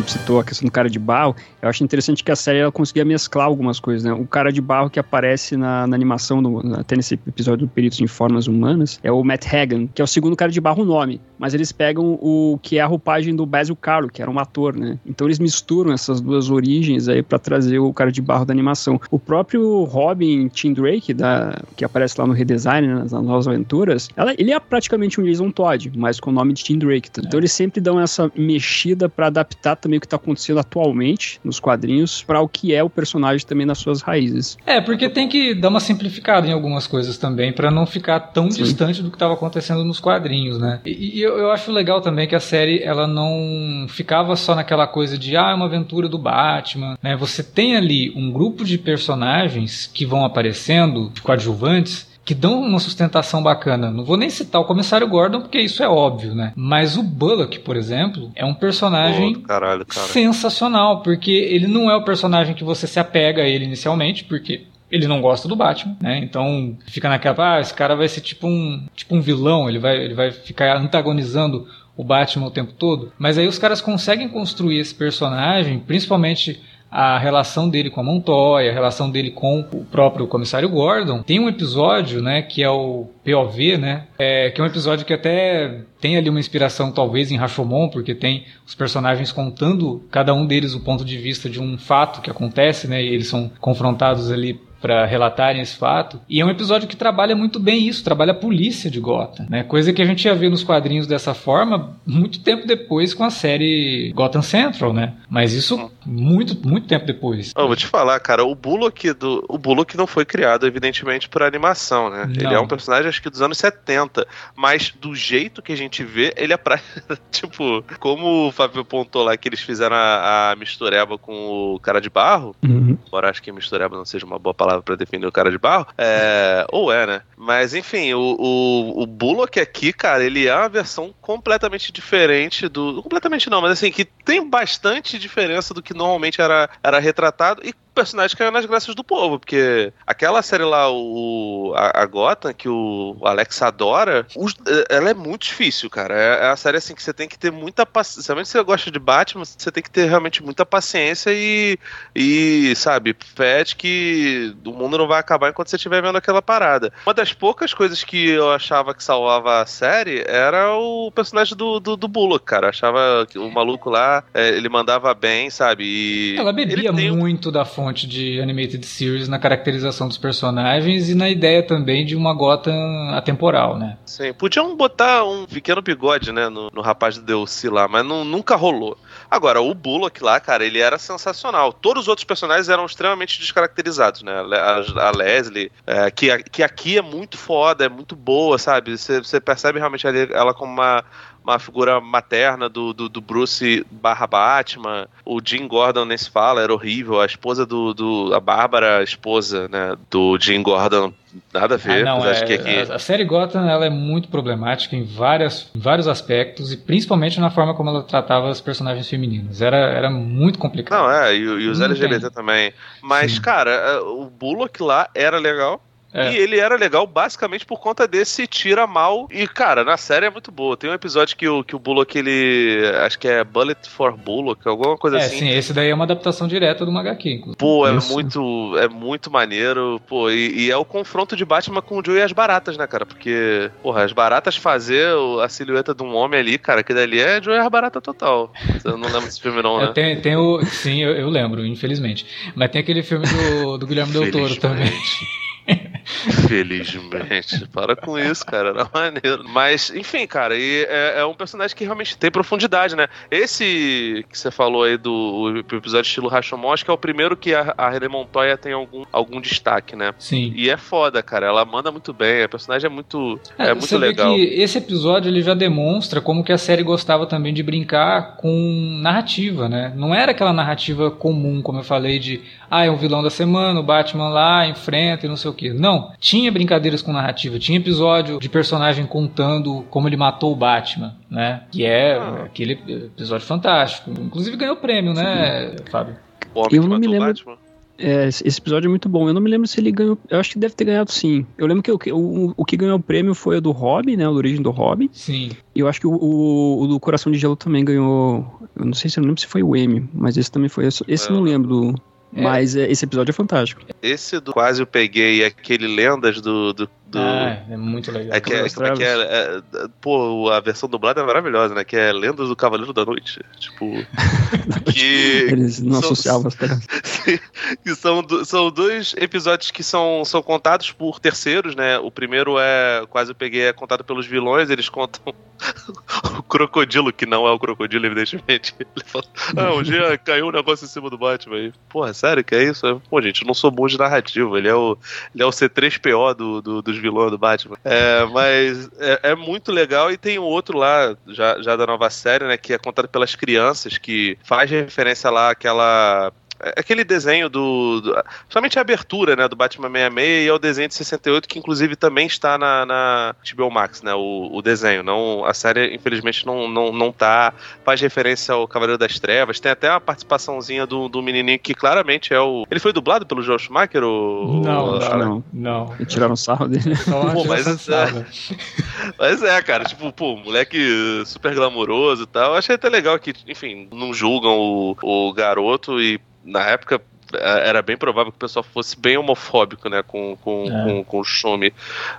Citou a questão do Cara de Barro, eu acho interessante que a série ela conseguia mesclar algumas coisas, né? O Cara de Barro que aparece na, na animação, do, até nesse episódio do Peritos em Formas Humanas, é o Matt Hagan, que é o segundo Cara de Barro o nome, mas eles pegam o que é a roupagem do Basil Carlo, que era um ator, né? Então eles misturam essas duas origens aí pra trazer o Cara de Barro da animação. O próprio Robin Tim Drake, da, que aparece lá no redesign, né, nas Novas Aventuras, ela, ele é praticamente um Jason Todd, mas com o nome de Tim Drake. Tá? Então eles sempre dão essa mexida pra adaptar também o que está acontecendo atualmente nos quadrinhos para o que é o personagem também nas suas raízes. É, porque tem que dar uma simplificada em algumas coisas também para não ficar tão Sim. distante do que estava acontecendo nos quadrinhos, né? E, e eu, eu acho legal também que a série ela não ficava só naquela coisa de ah, é uma aventura do Batman, né? Você tem ali um grupo de personagens que vão aparecendo, de coadjuvantes, que dão uma sustentação bacana. Não vou nem citar o Comissário Gordon, porque isso é óbvio, né? Mas o Bullock, por exemplo, é um personagem oh, caralho, cara. sensacional, porque ele não é o personagem que você se apega a ele inicialmente, porque ele não gosta do Batman, né? Então fica naquela, ah, esse cara vai ser tipo um, tipo um vilão, ele vai, ele vai ficar antagonizando o Batman o tempo todo. Mas aí os caras conseguem construir esse personagem, principalmente a relação dele com a Montoya, a relação dele com o próprio comissário Gordon. Tem um episódio, né, que é o P O V, né, é, que é um episódio que até tem ali uma inspiração talvez em Rashomon, porque tem os personagens contando, cada um deles, o ponto de vista de um fato que acontece, né, e eles são confrontados ali para relatarem esse fato. E é um episódio que trabalha muito bem isso, trabalha a polícia de Gotham, né? Coisa que a gente ia ver nos quadrinhos dessa forma muito tempo depois com a série Gotham Central, né? Mas isso muito, muito tempo depois. Eu vou te falar, cara, o Bullock, do, o Bullock não foi criado, evidentemente, para animação, né? Não. Ele é um personagem, acho que dos anos setenta, mas do jeito que a gente vê, ele é pra... tipo, como o Fábio apontou lá que eles fizeram a, a mistureba com o Cara de Barro, uhum. Embora acho que mistureba não seja uma boa palavra pra defender o Cara de Barro, é... ou é, né? Mas, enfim, o, o, o Bullock aqui, cara, ele é uma versão completamente diferente do... Completamente não, mas assim, que tem bastante diferença do que normalmente era, era retratado, e o personagem caiu nas graças do povo, porque aquela série lá, o, a, a Gotham, que o Alex adora, os, ela é muito difícil, cara. É, é uma série assim que você tem que ter muita paciência. Principalmente se você gosta de Batman, você tem que ter realmente muita paciência e, e sabe, fé de que o mundo não vai acabar enquanto você estiver vendo aquela parada. Uma das poucas coisas que eu achava que salvava a série era o personagem do, do, do Bullock, cara. Eu achava que o maluco lá, ele mandava bem, sabe? E ela bebia muito um... da fonte de Animated Series na caracterização dos personagens e na ideia também de uma Gotham atemporal, né? Sim, podiam botar um pequeno bigode, né, no, no rapaz do D O C lá, mas não, nunca rolou. Agora, o Bullock lá, cara, ele era sensacional. Todos os outros personagens eram extremamente descaracterizados, né? A, a Leslie, é, que, que aqui é muito foda, é muito boa, sabe? Você percebe realmente ela como uma... uma figura materna do, do, do Bruce barra Batman. O Jim Gordon nem se fala, era horrível. A esposa do... do a Bárbara, a esposa, né, do Jim Gordon, nada a ver. Ah, não, é, acho que aqui... a, a série Gotham, ela é muito problemática em, várias, em vários aspectos, e principalmente na forma como ela tratava as personagens femininas. Era, era muito complicado. Não, é, e, e os L G B T também. Mas, sim, cara, o Bullock lá era legal. É. E ele era legal basicamente por conta desse tira mal. E, cara, na série é muito boa. Tem um episódio que o, que o Bullock, ele... acho que é Bullet for Bullock, alguma coisa é, assim. É, sim, esse daí é uma adaptação direta do H Q, inclusive. Pô, é muito, é muito maneiro. Pô, e, e é o confronto de Batman com o Joe e as baratas, né, cara? Porque, porra, as baratas fazer a silhueta de um homem ali, cara, que dali é Joe e as baratas total. Você não lembra desse filme não, né? É, tem, tem o... Sim, eu, eu lembro, infelizmente. Mas tem aquele filme do, do Guilherme Del Toro também. Felizmente, para com isso, cara, era maneiro. Mas, enfim, cara, e é, é um personagem que realmente tem profundidade, né? Esse que você falou aí do o episódio estilo Rashomon, acho que é o primeiro que a, a René Montoya tem algum, algum destaque, né? Sim. E é foda, cara, ela manda muito bem, a personagem é muito, é, é muito legal. Você vê que esse episódio, ele já demonstra como que a série gostava também de brincar com narrativa, né? Não era aquela narrativa comum, como eu falei, de, ah, é um vilão da semana, o Batman lá, enfrenta e não sei o que. Não. Tinha brincadeiras com narrativa, tinha episódio de personagem contando como ele matou o Batman, né? Que é ah. aquele episódio fantástico. Inclusive ganhou prêmio, né, Sim. Fábio? O homem que matou o Batman. É, esse episódio é muito bom. Eu não me lembro se ele ganhou... Eu acho que deve ter ganhado, sim. Eu lembro que o, o, o que ganhou o prêmio foi o do Robin, né? A origem do Robin. Sim. E eu acho que o, o, o do Coração de Gelo também ganhou... Eu não sei se eu não lembro se foi o M, mas esse também foi... Esse eu é. não lembro do... É. Mas esse episódio é fantástico. Esse do Quase Eu Peguei, aquele Lendas do... do, do... Ah, é muito legal. É que, é, como é que é, é, é, pô, a versão dublada é maravilhosa, né? Que é Lendas do Cavaleiro da Noite. Tipo... que eles não são, associavam as terras. Que são, são dois episódios que são, são contados por terceiros, né? O primeiro é Quase Eu Peguei, é contado pelos vilões, eles contam o crocodilo, que não é o crocodilo, evidentemente. Ele fala, ah, um dia caiu um negócio em cima do Batman aí. Porra, sério que é isso? Pô, gente, eu não sou bom de narrativa. Ele é o, ele é o C três P O do, do, dos vilões do Batman. É, mas é, é muito legal. E tem um outro lá, já, já da nova série, né? Que é contado pelas crianças, que faz referência lá àquela... Aquele desenho do, do... Principalmente a abertura, né, do Batman sessenta e seis, e é o desenho de sessenta e oito, que inclusive também está na, na H B O Max, né, o, o desenho. Não, a série, infelizmente, não, não, não tá. Faz referência ao Cavaleiro das Trevas. Tem até uma participaçãozinha do, do menininho, que claramente é o... Ele foi dublado pelo Joel Schumacher? Ou... Não, ah, não, né? não. E tiraram sarro dele. Pô, mas, é... mas é, cara, tipo, pô, moleque super glamouroso e tal. Eu achei até legal que, enfim, não julgam o, o garoto e na época era bem provável que o pessoal fosse bem homofóbico, né, com, com, é. com, com o Shumi.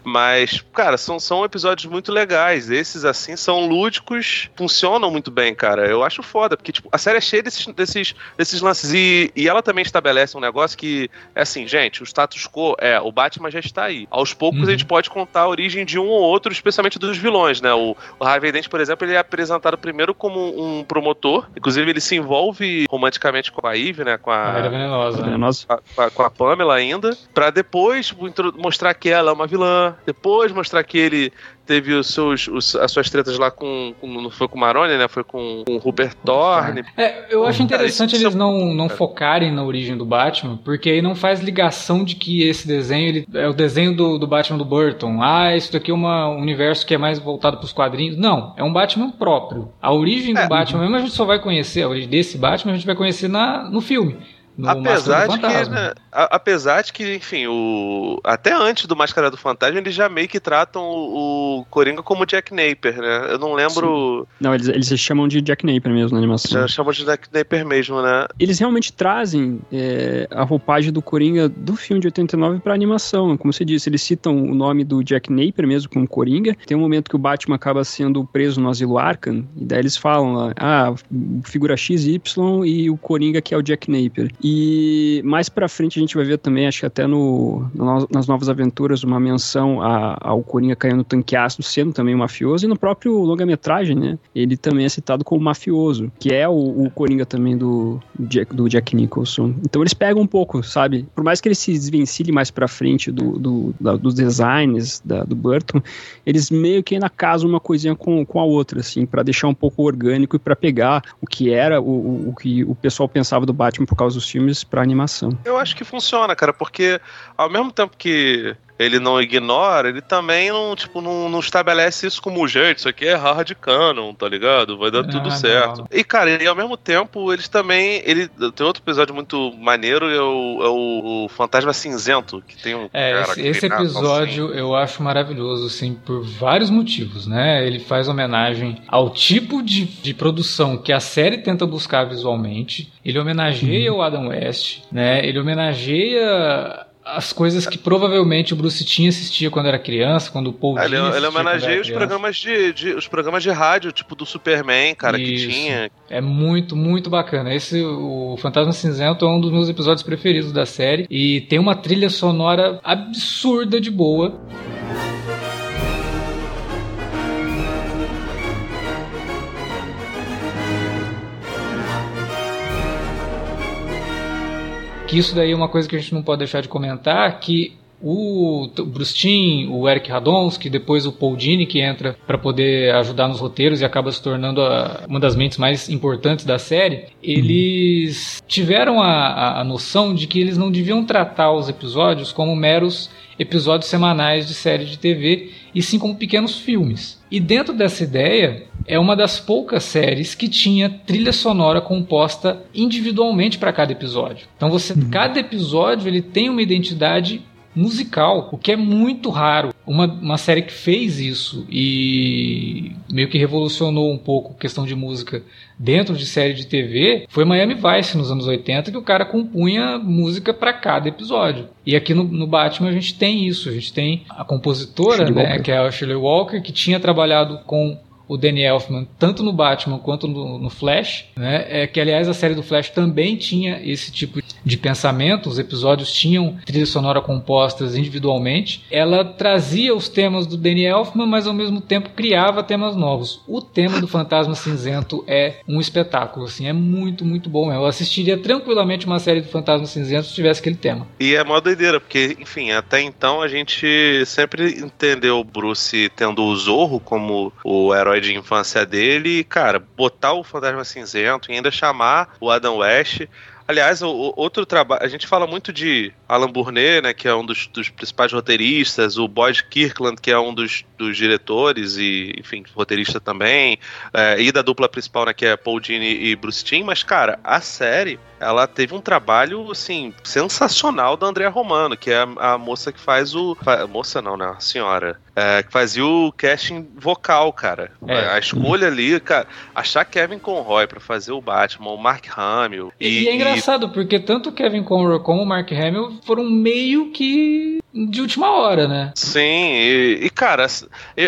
Mas, cara, são, são episódios muito legais. Esses, assim, são lúdicos, funcionam muito bem, cara. Eu acho foda, porque, tipo, a série é cheia desses, desses, desses lances. E, e ela também estabelece um negócio que, é assim, gente, o status quo é, o Batman já está aí. Aos poucos, uhum, a gente pode contar a origem de um ou outro, especialmente dos vilões, né. O, o Harvey Dent, por exemplo, ele é apresentado primeiro como um promotor. Inclusive, ele se envolve romanticamente com a Eve, né, com a... Ah, Nossa. Com, a, com a Pamela ainda, pra depois mostrar que ela é uma vilã, depois mostrar que ele teve os seus, os, as suas tretas lá com, com, não foi com o Maroni, né, foi com, com o Rupert Thorne. É, eu acho interessante eles não, não focarem na origem do Batman, porque aí não faz ligação de que esse desenho ele, é o desenho do, do Batman do Burton. Ah, isso daqui é uma, um universo que é mais voltado pros quadrinhos. Não, é um Batman próprio. A origem do é. Batman mesmo a gente só vai conhecer, a origem desse Batman a gente vai conhecer na, no filme. Apesar de, que, né, a, apesar de que, enfim, o, até antes do Máscara do Fantasma, eles já meio que tratam o, o Coringa como Jack Napier, né? Eu não lembro... Sim. Não, eles, eles se chamam de Jack Napier mesmo na animação. Já chamam de Jack Napier mesmo, né? Eles realmente trazem é, a roupagem do Coringa do filme de oitenta e nove pra animação. Como você disse, eles citam o nome do Jack Napier mesmo como Coringa. Tem um momento que o Batman acaba sendo preso no asilo Arkham, e daí eles falam lá, ah, figura X Y e o Coringa que é o Jack Napier. E mais pra frente a gente vai ver também, acho que até no, no, nas Novas Aventuras, uma menção a, ao Coringa caindo no tanque ácido, sendo também um mafioso, e no próprio longa-metragem, né, ele também é citado como mafioso, que é o, o Coringa também do Jack, do Jack Nicholson. Então eles pegam um pouco, sabe? Por mais que ele se desvencilhe mais pra frente do, do, da, dos designs da, do Burton, eles meio que ainda casam uma coisinha com, com a outra, assim, pra deixar um pouco orgânico e pra pegar o que era, o, o, o que o pessoal pensava do Batman por causa dos filmes pra animação. Eu acho que funciona, cara, porque ao mesmo tempo que ele não ignora, ele também não, tipo, não, não estabelece isso como, gente, isso aqui é hard canon, tá ligado? Vai dar tudo ah, certo. Não. E, cara, e ao mesmo tempo, eles também... Ele, tem outro episódio muito maneiro, é o, é o Fantasma Cinzento, que tem um... É, cara, esse, que esse episódio assim, eu acho maravilhoso, assim, por vários motivos, né? Ele faz homenagem ao tipo de, de produção que a série tenta buscar visualmente. Ele homenageia hum. o Adam West, né? Ele homenageia... as coisas que provavelmente o Bruce Timm assistia quando era criança, quando o Paul Dini assistia. Ele homenageia os programas de, de, os programas de rádio, tipo do Superman, cara, isso, que tinha. É muito, muito bacana. Esse, o Fantasma Cinzento, é um dos meus episódios preferidos da série e tem uma trilha sonora absurda de boa. Isso daí é uma coisa que a gente não pode deixar de comentar, que o Bruce Timm, o Eric Radomski, depois o Paul Dini, que entra para poder ajudar nos roteiros e acaba se tornando a, uma das mentes mais importantes da série, eles tiveram a, a, a noção de que eles não deviam tratar os episódios como meros episódios semanais de série de T V, e sim como pequenos filmes. E dentro dessa ideia, é uma das poucas séries que tinha trilha sonora composta individualmente para cada episódio. Então você, uhum, cada episódio ele tem uma identidade musical, o que é muito raro. Uma, uma série que fez isso e meio que revolucionou um pouco a questão de música dentro de série de T V foi Miami Vice nos anos oitenta, que o cara compunha música para cada episódio. E aqui no, no Batman a gente tem isso, a gente tem a compositora, né, que é a Shirley Walker, que tinha trabalhado com o Danny Elfman, tanto no Batman quanto no, no Flash, né? É, que aliás a série do Flash também tinha esse tipo de pensamento, os episódios tinham trilha sonora compostas individualmente, ela trazia os temas do Danny Elfman, mas ao mesmo tempo criava temas novos. O tema do Fantasma Cinzento é um espetáculo, assim, é muito, muito bom. Eu assistiria tranquilamente uma série do Fantasma Cinzento se tivesse aquele tema. E é mó doideira, porque, enfim, até então a gente sempre entendeu o Bruce tendo o Zorro como o herói de infância dele, e, cara, botar o Fantasma Cinzento e ainda chamar o Adam West. Aliás, o, o outro trabalho, a gente fala muito de Alan Burnett, né, que é um dos, dos principais roteiristas, o Boyd Kirkland, que é um dos, dos diretores e, enfim, roteirista também, é, e da dupla principal, né, que é Paul Dini e Bruce Timm, mas, cara, a série... ela teve um trabalho, assim, sensacional da Andrea Romano, que é a, a moça que faz o... A moça não, né? A senhora. É, que fazia o casting vocal, cara. É. A, a escolha ali, cara, achar Kevin Conroy pra fazer o Batman, o Mark Hamill. E, e é engraçado, e... porque tanto o Kevin Conroy como o Mark Hamill foram meio que de última hora, né? Sim, e, e cara,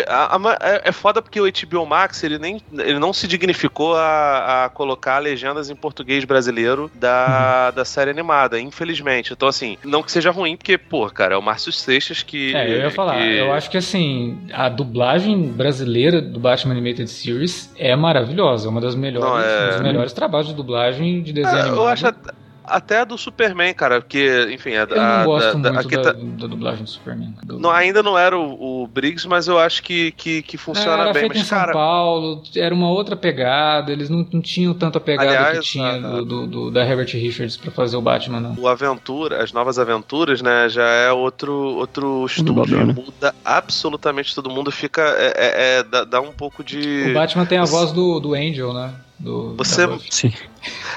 a, a, a, é foda porque o H B O Max, ele, nem, ele não se dignificou a, a colocar legendas em português brasileiro da, da série animada, infelizmente. Então, assim, não que seja ruim, porque, pô, cara, é o Márcio Seixas que... É, eu ia falar, que... eu acho que assim, Assim, a dublagem brasileira do Batman Animated Series é maravilhosa, é uma das melhores, Não, é... um dos melhores trabalhos de dublagem de desenho é, animado. Eu acho até, até a do Superman, cara, porque, enfim... A, eu não gosto da, muito da, da, tá... da dublagem do Superman. Do... Não, ainda não era o, o Briggs, mas eu acho que, que, que funciona era bem. Era feito em cara... São Paulo, era uma outra pegada, eles não, não tinham tanta pegada Aliás, que tinha a, do, do, do, da Herbert Richards pra fazer o Batman, não. O Aventura, as Novas Aventuras, né, já é outro, outro estúdio, muda absolutamente todo mundo, fica... É, é, é, dá, dá um pouco de... O Batman tem a voz do, do Angel, né? Do, você sim.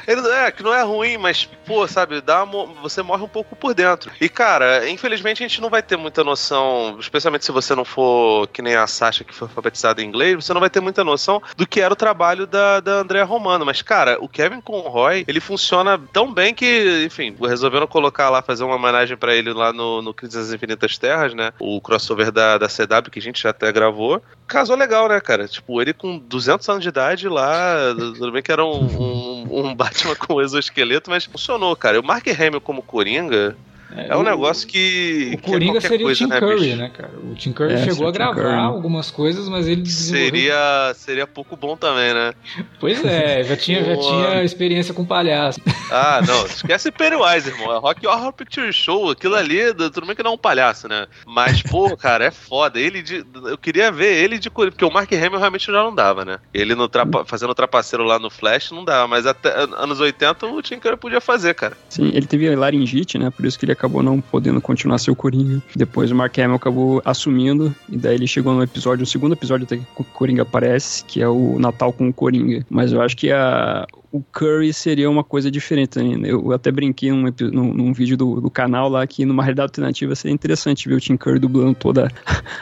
Ele, é que não é ruim, mas pô, sabe, dá uma, você morre um pouco por dentro. E cara, infelizmente a gente não vai ter muita noção, especialmente se você não for que nem a Sasha, que foi alfabetizada em inglês, você não vai ter muita noção do que era o trabalho da, da Andrea Romano. Mas cara, o Kevin Conroy, ele funciona tão bem que, enfim, resolveram colocar lá, fazer uma homenagem pra ele lá no, no Crise das Infinitas Terras, né, o crossover da, da C W, que a gente já até gravou. Casou legal, né, cara? Tipo, ele com duzentos anos de idade lá, tudo bem que era um, um, um Batman com exoesqueleto, mas funcionou, cara. O Mark Hamill como Coringa é, é um o, negócio que... O Coringa que é seria coisa, o Tim né, Curry, bicho? Né, cara? O Tim Curry é, chegou a gravar Curry. algumas coisas, mas ele desenvolveu... Seria, seria pouco bom também, né? Pois é, já tinha, já tinha experiência com palhaço. Ah, não, esquece Pennywise, irmão. É Rocky Horror Picture Show, aquilo ali, tudo bem que não é um palhaço, né? Mas, pô, cara, é foda. Ele de, eu queria ver ele de Coringa, porque o Mark Hamill realmente já não dava, né? Ele no trapa, fazendo o trapaceiro lá no Flash não dava, mas até anos oitenta o Tim Curry podia fazer, cara. Sim, ele teve laringite, né? Por isso que ele acabou não podendo continuar seu Coringa. Depois o Mark Hamill acabou assumindo, e daí ele chegou no episódio, o segundo episódio até que o Coringa aparece, que é o Natal com o Coringa. Mas eu acho que a... o Curry seria uma coisa diferente, né? Eu até brinquei num, num, num vídeo do, do canal lá que numa realidade alternativa seria interessante ver o Tim Curry dublando toda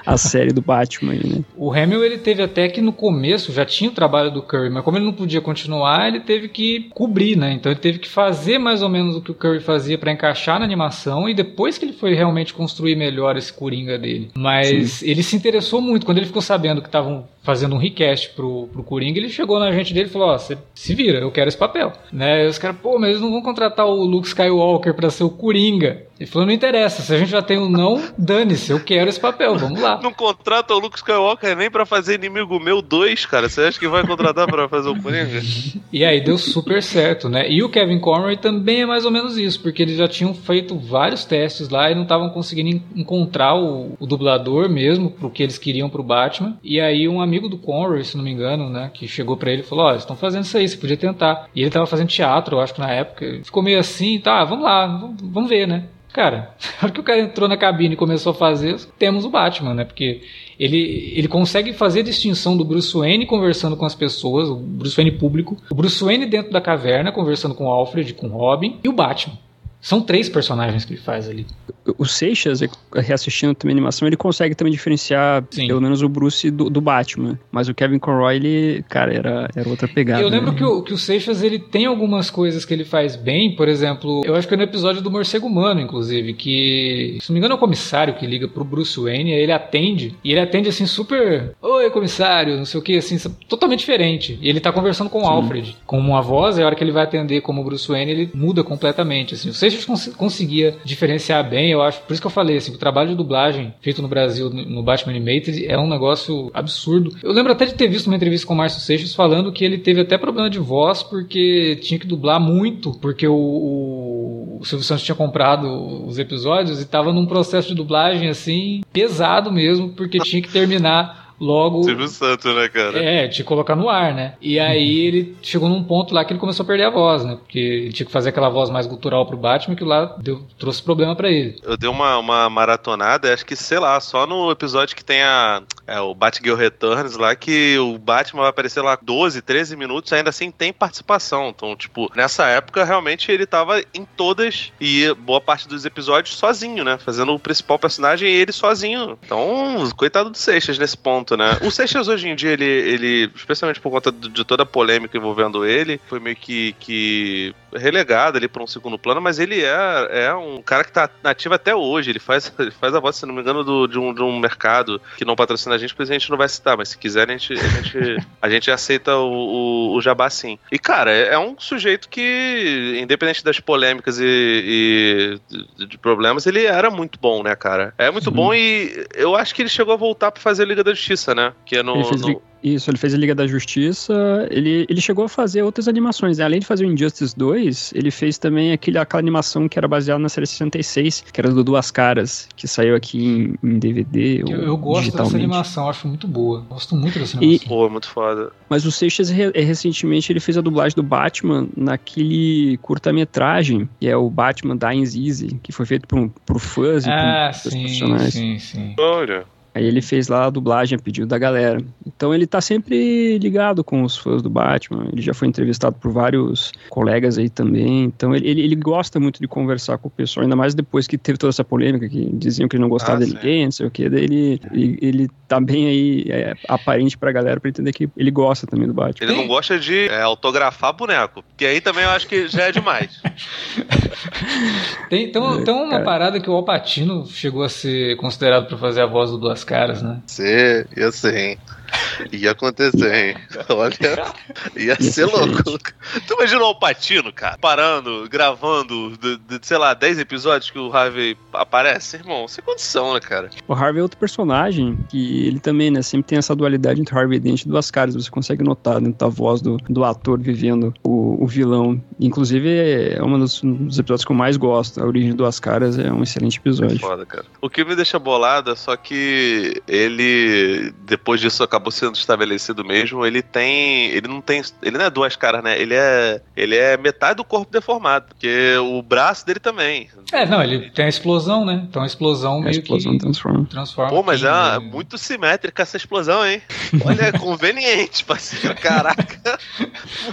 a série do Batman, né? O Hamill, ele teve até que no começo já tinha o trabalho do Curry, mas como ele não podia continuar, ele teve que cobrir, né? Então ele teve que fazer mais ou menos o que o Curry fazia pra encaixar na animação, e depois que ele foi realmente construir melhor esse Coringa dele. Mas sim, ele se interessou muito. Quando ele ficou sabendo que estavam fazendo um request pro, pro Coringa, ele chegou na gente dele e falou: ó, você se vira, eu quero esse papel, né? E os caras, pô, mas eles não vão contratar o Luke Skywalker pra ser o Coringa. Ele falou: não interessa, se a gente já tem um não, dane-se, eu quero esse papel, vamos lá. Não contrata o Luke Skywalker nem pra fazer Inimigo Meu dois, cara, você acha que vai contratar pra fazer o Coringa? E aí deu super certo, né? E o Kevin Conroy também é mais ou menos isso, porque eles já tinham feito vários testes lá e não estavam conseguindo encontrar o, o dublador mesmo pro que eles queriam pro Batman, e aí um amigo amigo do Conroy, se não me engano, né, que chegou pra ele e falou: ó, oh, eles estão fazendo isso aí, você podia tentar. E ele tava fazendo teatro, eu acho que na época. Ficou meio assim, tá, vamos lá, vamos, vamos ver, né. Cara, na hora que o cara entrou na cabine e começou a fazer, temos o Batman, né, porque ele, ele consegue fazer a distinção do Bruce Wayne conversando com as pessoas, o Bruce Wayne público, o Bruce Wayne dentro da caverna conversando com o Alfred, com o Robin, e o Batman. São três personagens que ele faz ali. O Seixas, reassistindo também a animação, ele consegue também diferenciar, sim, pelo menos o Bruce do, do Batman. Mas o Kevin Conroy, ele, cara, era, era outra pegada. Eu lembro, né, que, o, que o Seixas, ele tem algumas coisas que ele faz bem. Por exemplo, eu acho que é no episódio do Morcego Humano, inclusive, que, se não me engano, é o comissário que liga pro Bruce Wayne, ele atende, e ele atende assim super: oi, comissário, não sei o que, assim, totalmente diferente. E ele tá conversando com o, sim, Alfred, com uma voz, e a hora que ele vai atender como Bruce Wayne, ele muda completamente, assim. O Seixas Cons- conseguia diferenciar bem, eu acho. Por isso que eu falei, assim, o trabalho de dublagem feito no Brasil, no Batman Animated, é um negócio absurdo. Eu lembro até de ter visto uma entrevista com o Márcio Seixas falando que ele teve até problema de voz porque tinha que dublar muito, porque o, o, o Silvio Santos tinha comprado os episódios e tava num processo de dublagem, assim, pesado mesmo, porque tinha que terminar Logo... Silvio Santos, né, cara? É, te colocar no ar, né? E aí ele chegou num ponto lá que ele começou a perder a voz, né? Porque ele tinha que fazer aquela voz mais gutural pro Batman, que lá deu, trouxe problema pra ele. Eu dei uma, uma maratonada, acho que, sei lá, só no episódio que tem a, é, o Batgirl Returns lá, que o Batman vai aparecer lá doze, treze minutos, ainda assim tem participação. Então, tipo, nessa época, realmente, ele tava em todas e boa parte dos episódios sozinho, né? Fazendo o principal personagem e ele sozinho. Então, coitado do Seixas nesse ponto, né? O Seixas hoje em dia, ele, ele especialmente por conta de toda a polêmica envolvendo ele, foi meio que, que relegado ali para um segundo plano, mas ele é, é um cara que tá nativo até hoje. Ele faz, ele faz a voz, se não me engano, do, de, um, de um mercado que não patrocina a gente, porque a gente não vai citar, mas se quiser a gente, a gente, a gente aceita o, o, o jabá, sim. E, cara, é, é um sujeito que, independente das polêmicas e, e de problemas, ele era muito bom, né, cara? É muito sim. bom, e eu acho que ele chegou a voltar para fazer a Liga da Justiça, né? Que é no, ele fez no... Isso, ele fez a Liga da Justiça, ele, ele chegou a fazer outras animações, né? Além de fazer o Injustice dois, ele fez também aquele, aquela animação que era baseada na série sessenta e seis, que era do Duas Caras, que saiu aqui em, em D V D ou eu, eu gosto dessa animação, acho muito boa. Gosto muito dessa animação. E, Pô, muito foda. Mas o Seixas, recentemente, ele fez a dublagem do Batman naquele curta-metragem, que é o Batman Dines Easy, que foi feito pro, pro fãs e ah, pros sim, profissionais. sim, sim. Olha... Aí ele fez lá a dublagem a pedido da galera. Então ele tá sempre ligado com os fãs do Batman. Ele já foi entrevistado por vários colegas aí também. Então ele, ele, ele gosta muito de conversar com o pessoal, ainda mais depois que teve toda essa polêmica, que diziam que ele não gostava ah, de ninguém, não sei o que. Daí ele, ele, ele tá bem aí, é, aparente pra galera, pra entender que ele gosta também do Batman. Ele não gosta de é, autografar boneco, porque aí também eu acho que já é demais. tem, então, é, tem uma cara... parada que o Al Pacino chegou a ser considerado pra fazer a voz do Duas Caras, né? Sim, eu sei. Ia acontecer, hein? Olha, ia ser louco. Tu imaginou o Patino, cara? Parando, gravando, de, de, sei lá, dez episódios que o Harvey aparece? Irmão, sem condição, né, cara? O Harvey é outro personagem que ele também, né, sempre tem essa dualidade entre Harvey Dent e Duas Caras. Você consegue notar dentro da voz do, do ator vivendo o, o vilão. Inclusive, é um dos, um dos episódios que eu mais gosto. A origem de Duas Caras é um excelente episódio. É foda, cara. O que me deixa bolada, só que ele, depois disso, acabou sendo estabelecido mesmo, ele tem ele não tem, ele não é duas caras, né? Ele é, ele é metade do corpo deformado, porque o braço dele também. É, não, ele tem a explosão, né? Então a explosão é meio a explosão que transforma. transforma. Pô, mas é né? muito simétrica essa explosão, hein? Olha, conveniente, parceiro, caraca.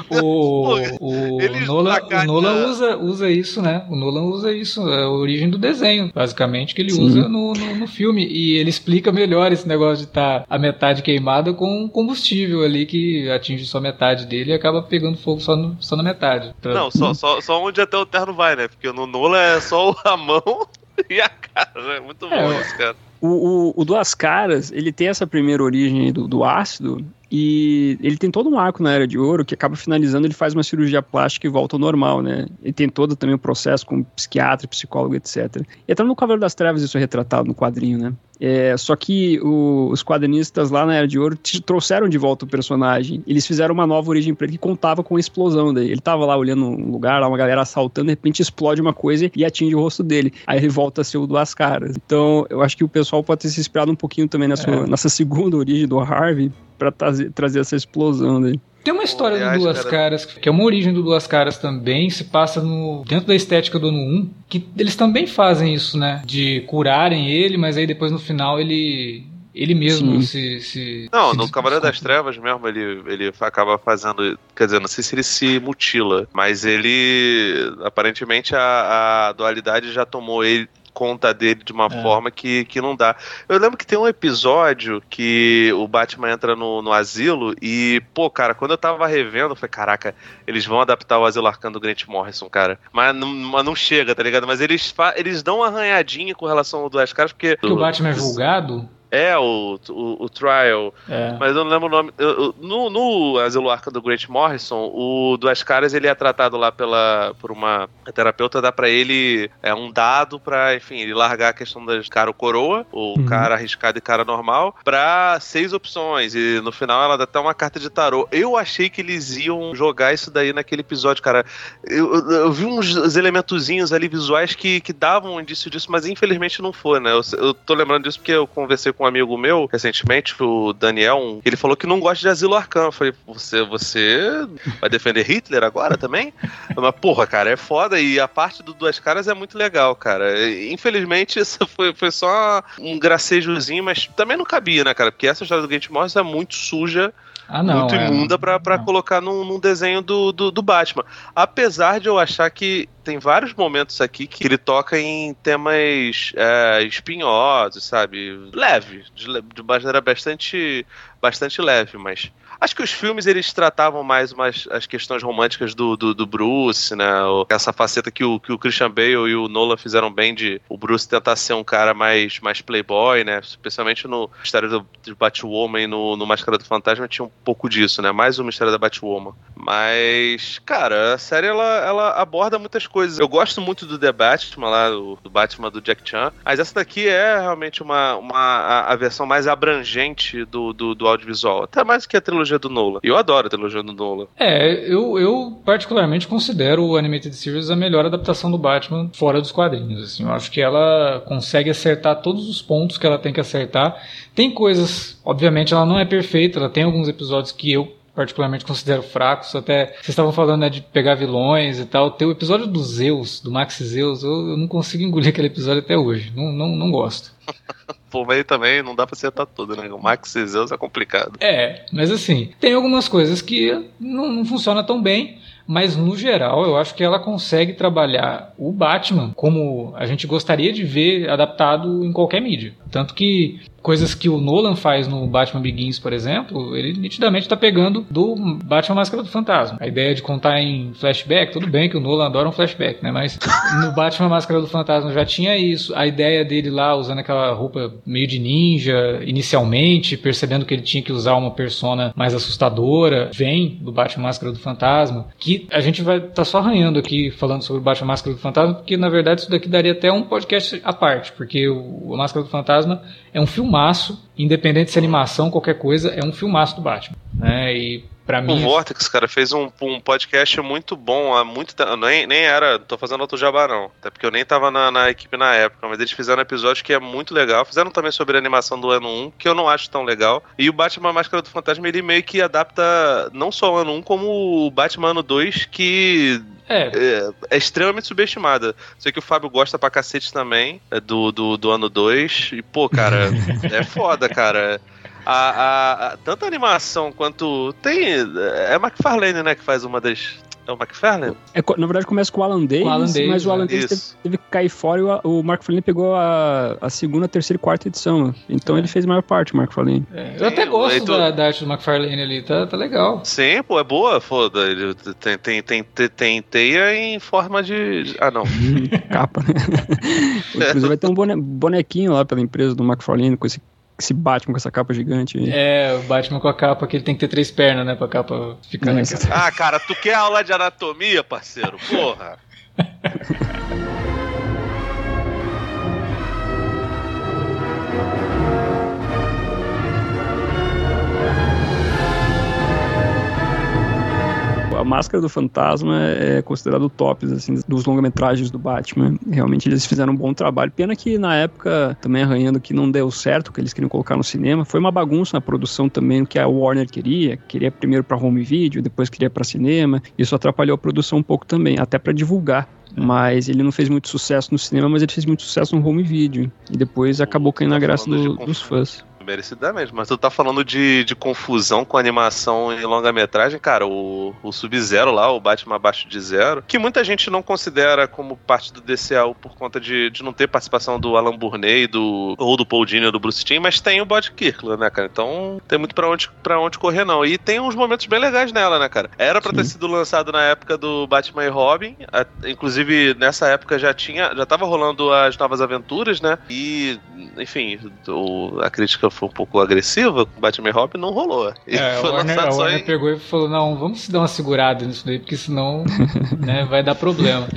o o, o Nolan, o Nolan usa, usa isso, né? O Nolan usa isso, é a origem do desenho, basicamente, que ele Sim. usa no, no, no filme, e ele explica melhor esse negócio de estar a metade queimada com combustível ali que atinge só metade dele e acaba pegando fogo só, no, só na metade. Pra... Não, só, só, só onde até o terno vai, né? Porque no Nola é só a mão e a cara. É muito bom é, isso, cara. O, o, o Duas Caras, ele tem essa primeira origem do, do ácido. E ele tem todo um arco na Era de Ouro que acaba finalizando, ele faz uma cirurgia plástica e volta ao normal, né? E tem todo também o processo com psiquiatra, psicólogo, etcétera. E até no Cavaleiro das Trevas isso é retratado no quadrinho, né? É, só que o, os quadrinistas lá na Era de Ouro trouxeram de volta o personagem. Eles fizeram uma nova origem pra ele que contava com a explosão daí. Ele tava lá olhando um lugar, lá uma galera assaltando, de repente explode uma coisa e atinge o rosto dele. Aí ele volta a ser o Duas Caras. Então, eu acho que o pessoal pode ter se inspirado um pouquinho também nessa, é. nessa segunda origem do Harvey, pra trazer, trazer essa explosão daí. Tem uma história do Duas Caras, que é uma origem do Duas Caras também, se passa no, dentro da estética do ano um, que eles também fazem isso, né? De curarem ele, mas aí depois no final ele... Ele mesmo se, se... Não, se no Cavaleiro das Trevas mesmo, ele, ele acaba fazendo... Quer dizer, não sei se ele se mutila, mas ele... Aparentemente a, a dualidade já tomou ele... conta dele de uma é. forma que, que não dá. Eu lembro que tem um episódio que o Batman entra no, no asilo e, pô, cara, quando eu tava revendo, eu falei, caraca, eles vão adaptar o Asilo Arcano do Grant Morrison, cara. Mas não, mas não chega, tá ligado? Mas eles, fa- eles dão uma arranhadinha com relação ao Duas Caras, porque... Porque o Batman é julgado... É, o, o, o Trial. É. Mas eu não lembro o nome. Eu, eu, no, no Asilo Arkham do Grant Morrison, o Duas Caras, ele é tratado lá pela, por uma terapeuta, dá pra ele é, um dado pra, enfim, ele largar a questão das cara ou coroa, ou uhum. cara arriscado e cara normal, pra seis opções. E no final ela dá até uma carta de tarô. Eu achei que eles iam jogar isso daí naquele episódio, cara. Eu, eu, eu vi uns elementozinhos ali visuais que, que davam um indício disso, mas infelizmente não foi, né? Eu, eu tô lembrando disso porque eu conversei com com um amigo meu recentemente, o Daniel, um, ele falou que não gosta de Asilo Arkham. Eu falei, você, você vai defender Hitler agora também? Mas porra, cara, é foda, e a parte do Duas Caras é muito legal, cara. Infelizmente isso foi, foi só um gracejozinho, mas também não cabia, né, cara, porque essa história do Grant Morrison é muito suja. Ah, não, muito é, imunda pra, pra colocar num, num desenho do, do, do Batman. Apesar de eu achar que tem vários momentos aqui que ele toca em temas é, espinhosos, sabe? Leve, de, de maneira bastante, bastante leve, mas... Acho que os filmes, eles tratavam mais umas, as questões românticas do, do, do Bruce, né? Essa faceta que o, que o Christian Bale e o Nolan fizeram bem de o Bruce tentar ser um cara mais, mais playboy, né? Especialmente no Mistério do, do Batwoman e no, no Máscara do Fantasma tinha um pouco disso, né? Mais o Mistério da Batwoman. Mas, cara, a série, ela, ela aborda muitas coisas. Eu gosto muito do The Batman, lá, do, do Batman do Jack Chan, mas essa daqui é realmente uma, uma, a, a versão mais abrangente do, do, do audiovisual. Até mais que a trilogia do Nolan. Eu adoro a trilogia do Nolan. É, eu, eu particularmente considero o Animated Series a melhor adaptação do Batman fora dos quadrinhos. Assim. Eu acho que ela consegue acertar todos os pontos que ela tem que acertar. Tem coisas, obviamente, ela não é perfeita, ela tem alguns episódios que eu particularmente considero fracos, até vocês estavam falando, né, de pegar vilões e tal. Tem o episódio do Zeus, do Max Zeus, eu, eu não consigo engolir aquele episódio até hoje. Não, não, não gosto. Pô, mas também não dá pra acertar tudo, né? O Max e Zeus é complicado. É, mas assim, tem algumas coisas que não, não funcionam tão bem, mas no geral eu acho que ela consegue trabalhar o Batman como a gente gostaria de ver adaptado em qualquer mídia. Tanto que coisas que o Nolan faz no Batman Begins, por exemplo, ele nitidamente tá pegando do Batman Máscara do Fantasma. A ideia de contar em flashback, tudo bem que o Nolan adora um flashback, né? Mas no Batman Máscara do Fantasma já tinha isso. A ideia dele lá, usando aquela roupa meio de ninja, inicialmente, percebendo que ele tinha que usar uma persona mais assustadora, vem do Batman Máscara do Fantasma, que a gente vai tá só arranhando aqui falando sobre o Batman Máscara do Fantasma, porque na verdade isso daqui daria até um podcast à parte, porque o Máscara do Fantasma é um filme filmaço, independente se animação, qualquer coisa, é um filmaço do Batman, né? E pra mim... O Vortex, cara, fez um, um podcast muito bom há muito tempo. Nem, nem era, tô fazendo outro jabá não, até porque eu nem tava na, na equipe na época, mas eles fizeram um episódio que é muito legal. Fizeram também sobre a animação do ano um, que eu não acho tão legal. E o Batman Máscara do Fantasma, ele meio que adapta não só o ano um, como o Batman ano dois, que... É. É, é extremamente subestimada. Sei que o Fábio gosta pra cacete também do, do, do ano dois. E pô, cara, é foda, cara. A, a, a, tanto a animação quanto... Tem... É McFarlane, né, que faz uma das... É o McFarlane? É, na verdade começa com o Alan Davis, o Alan Davis mas o Alan né? Davis teve, teve que cair fora e o, o Mark Farlane pegou a, a segunda, terceira e quarta edição. Então é. ele fez a maior parte, o Mark Farlane. É, eu Sim, até gosto leitor... da, da arte do McFarlane ali, tá, tá legal. Sim, pô, é boa, foda. Ele tem, tem, tem, tem, tem teia em forma de... Ah, não. Capa, né? Inclusive vai ter um bone, bonequinho lá pela empresa do McFarlane com esse... Esse Batman com essa capa gigante aí. É, o Batman com a capa, que ele tem que ter três pernas, né? Pra capa ficar é, na cara. Ah, cara, tu quer aula de anatomia, parceiro? Porra! A Máscara do Fantasma é considerado o top, assim, dos longa-metragens do Batman. Realmente eles fizeram um bom trabalho. Pena que na época, também arranhando, que não deu certo, que eles queriam colocar no cinema. Foi uma bagunça na produção também, o que a Warner queria. Queria primeiro para home video, depois queria para cinema. Isso atrapalhou a produção um pouco também, até para divulgar. Mas ele não fez muito sucesso no cinema, mas ele fez muito sucesso no home video. E depois acabou caindo na graça do, dos fãs. Merecidamente, mas tu tá falando de, de confusão com animação e longa-metragem, cara, o, o Sub-Zero lá, o Batman Abaixo de Zero, que muita gente não considera como parte do D C A U por conta de, de não ter participação do Alan Burnett do, ou do Paul Dini ou do Bruce Timm, mas tem o Bob Kirkland, né, cara, então tem muito pra onde, pra onde correr, não, e tem uns momentos bem legais nela, né, cara, era pra Sim. ter sido lançado na época do Batman e Robin, a, inclusive nessa época já tinha, já tava rolando as novas aventuras, né, e, enfim, o, a crítica foi um pouco agressiva, o Batman Hop não rolou. E é, foi Warner, lançado só Warner em... pegou e falou, não, vamos se dar uma segurada nisso daí, porque senão né, vai dar problema.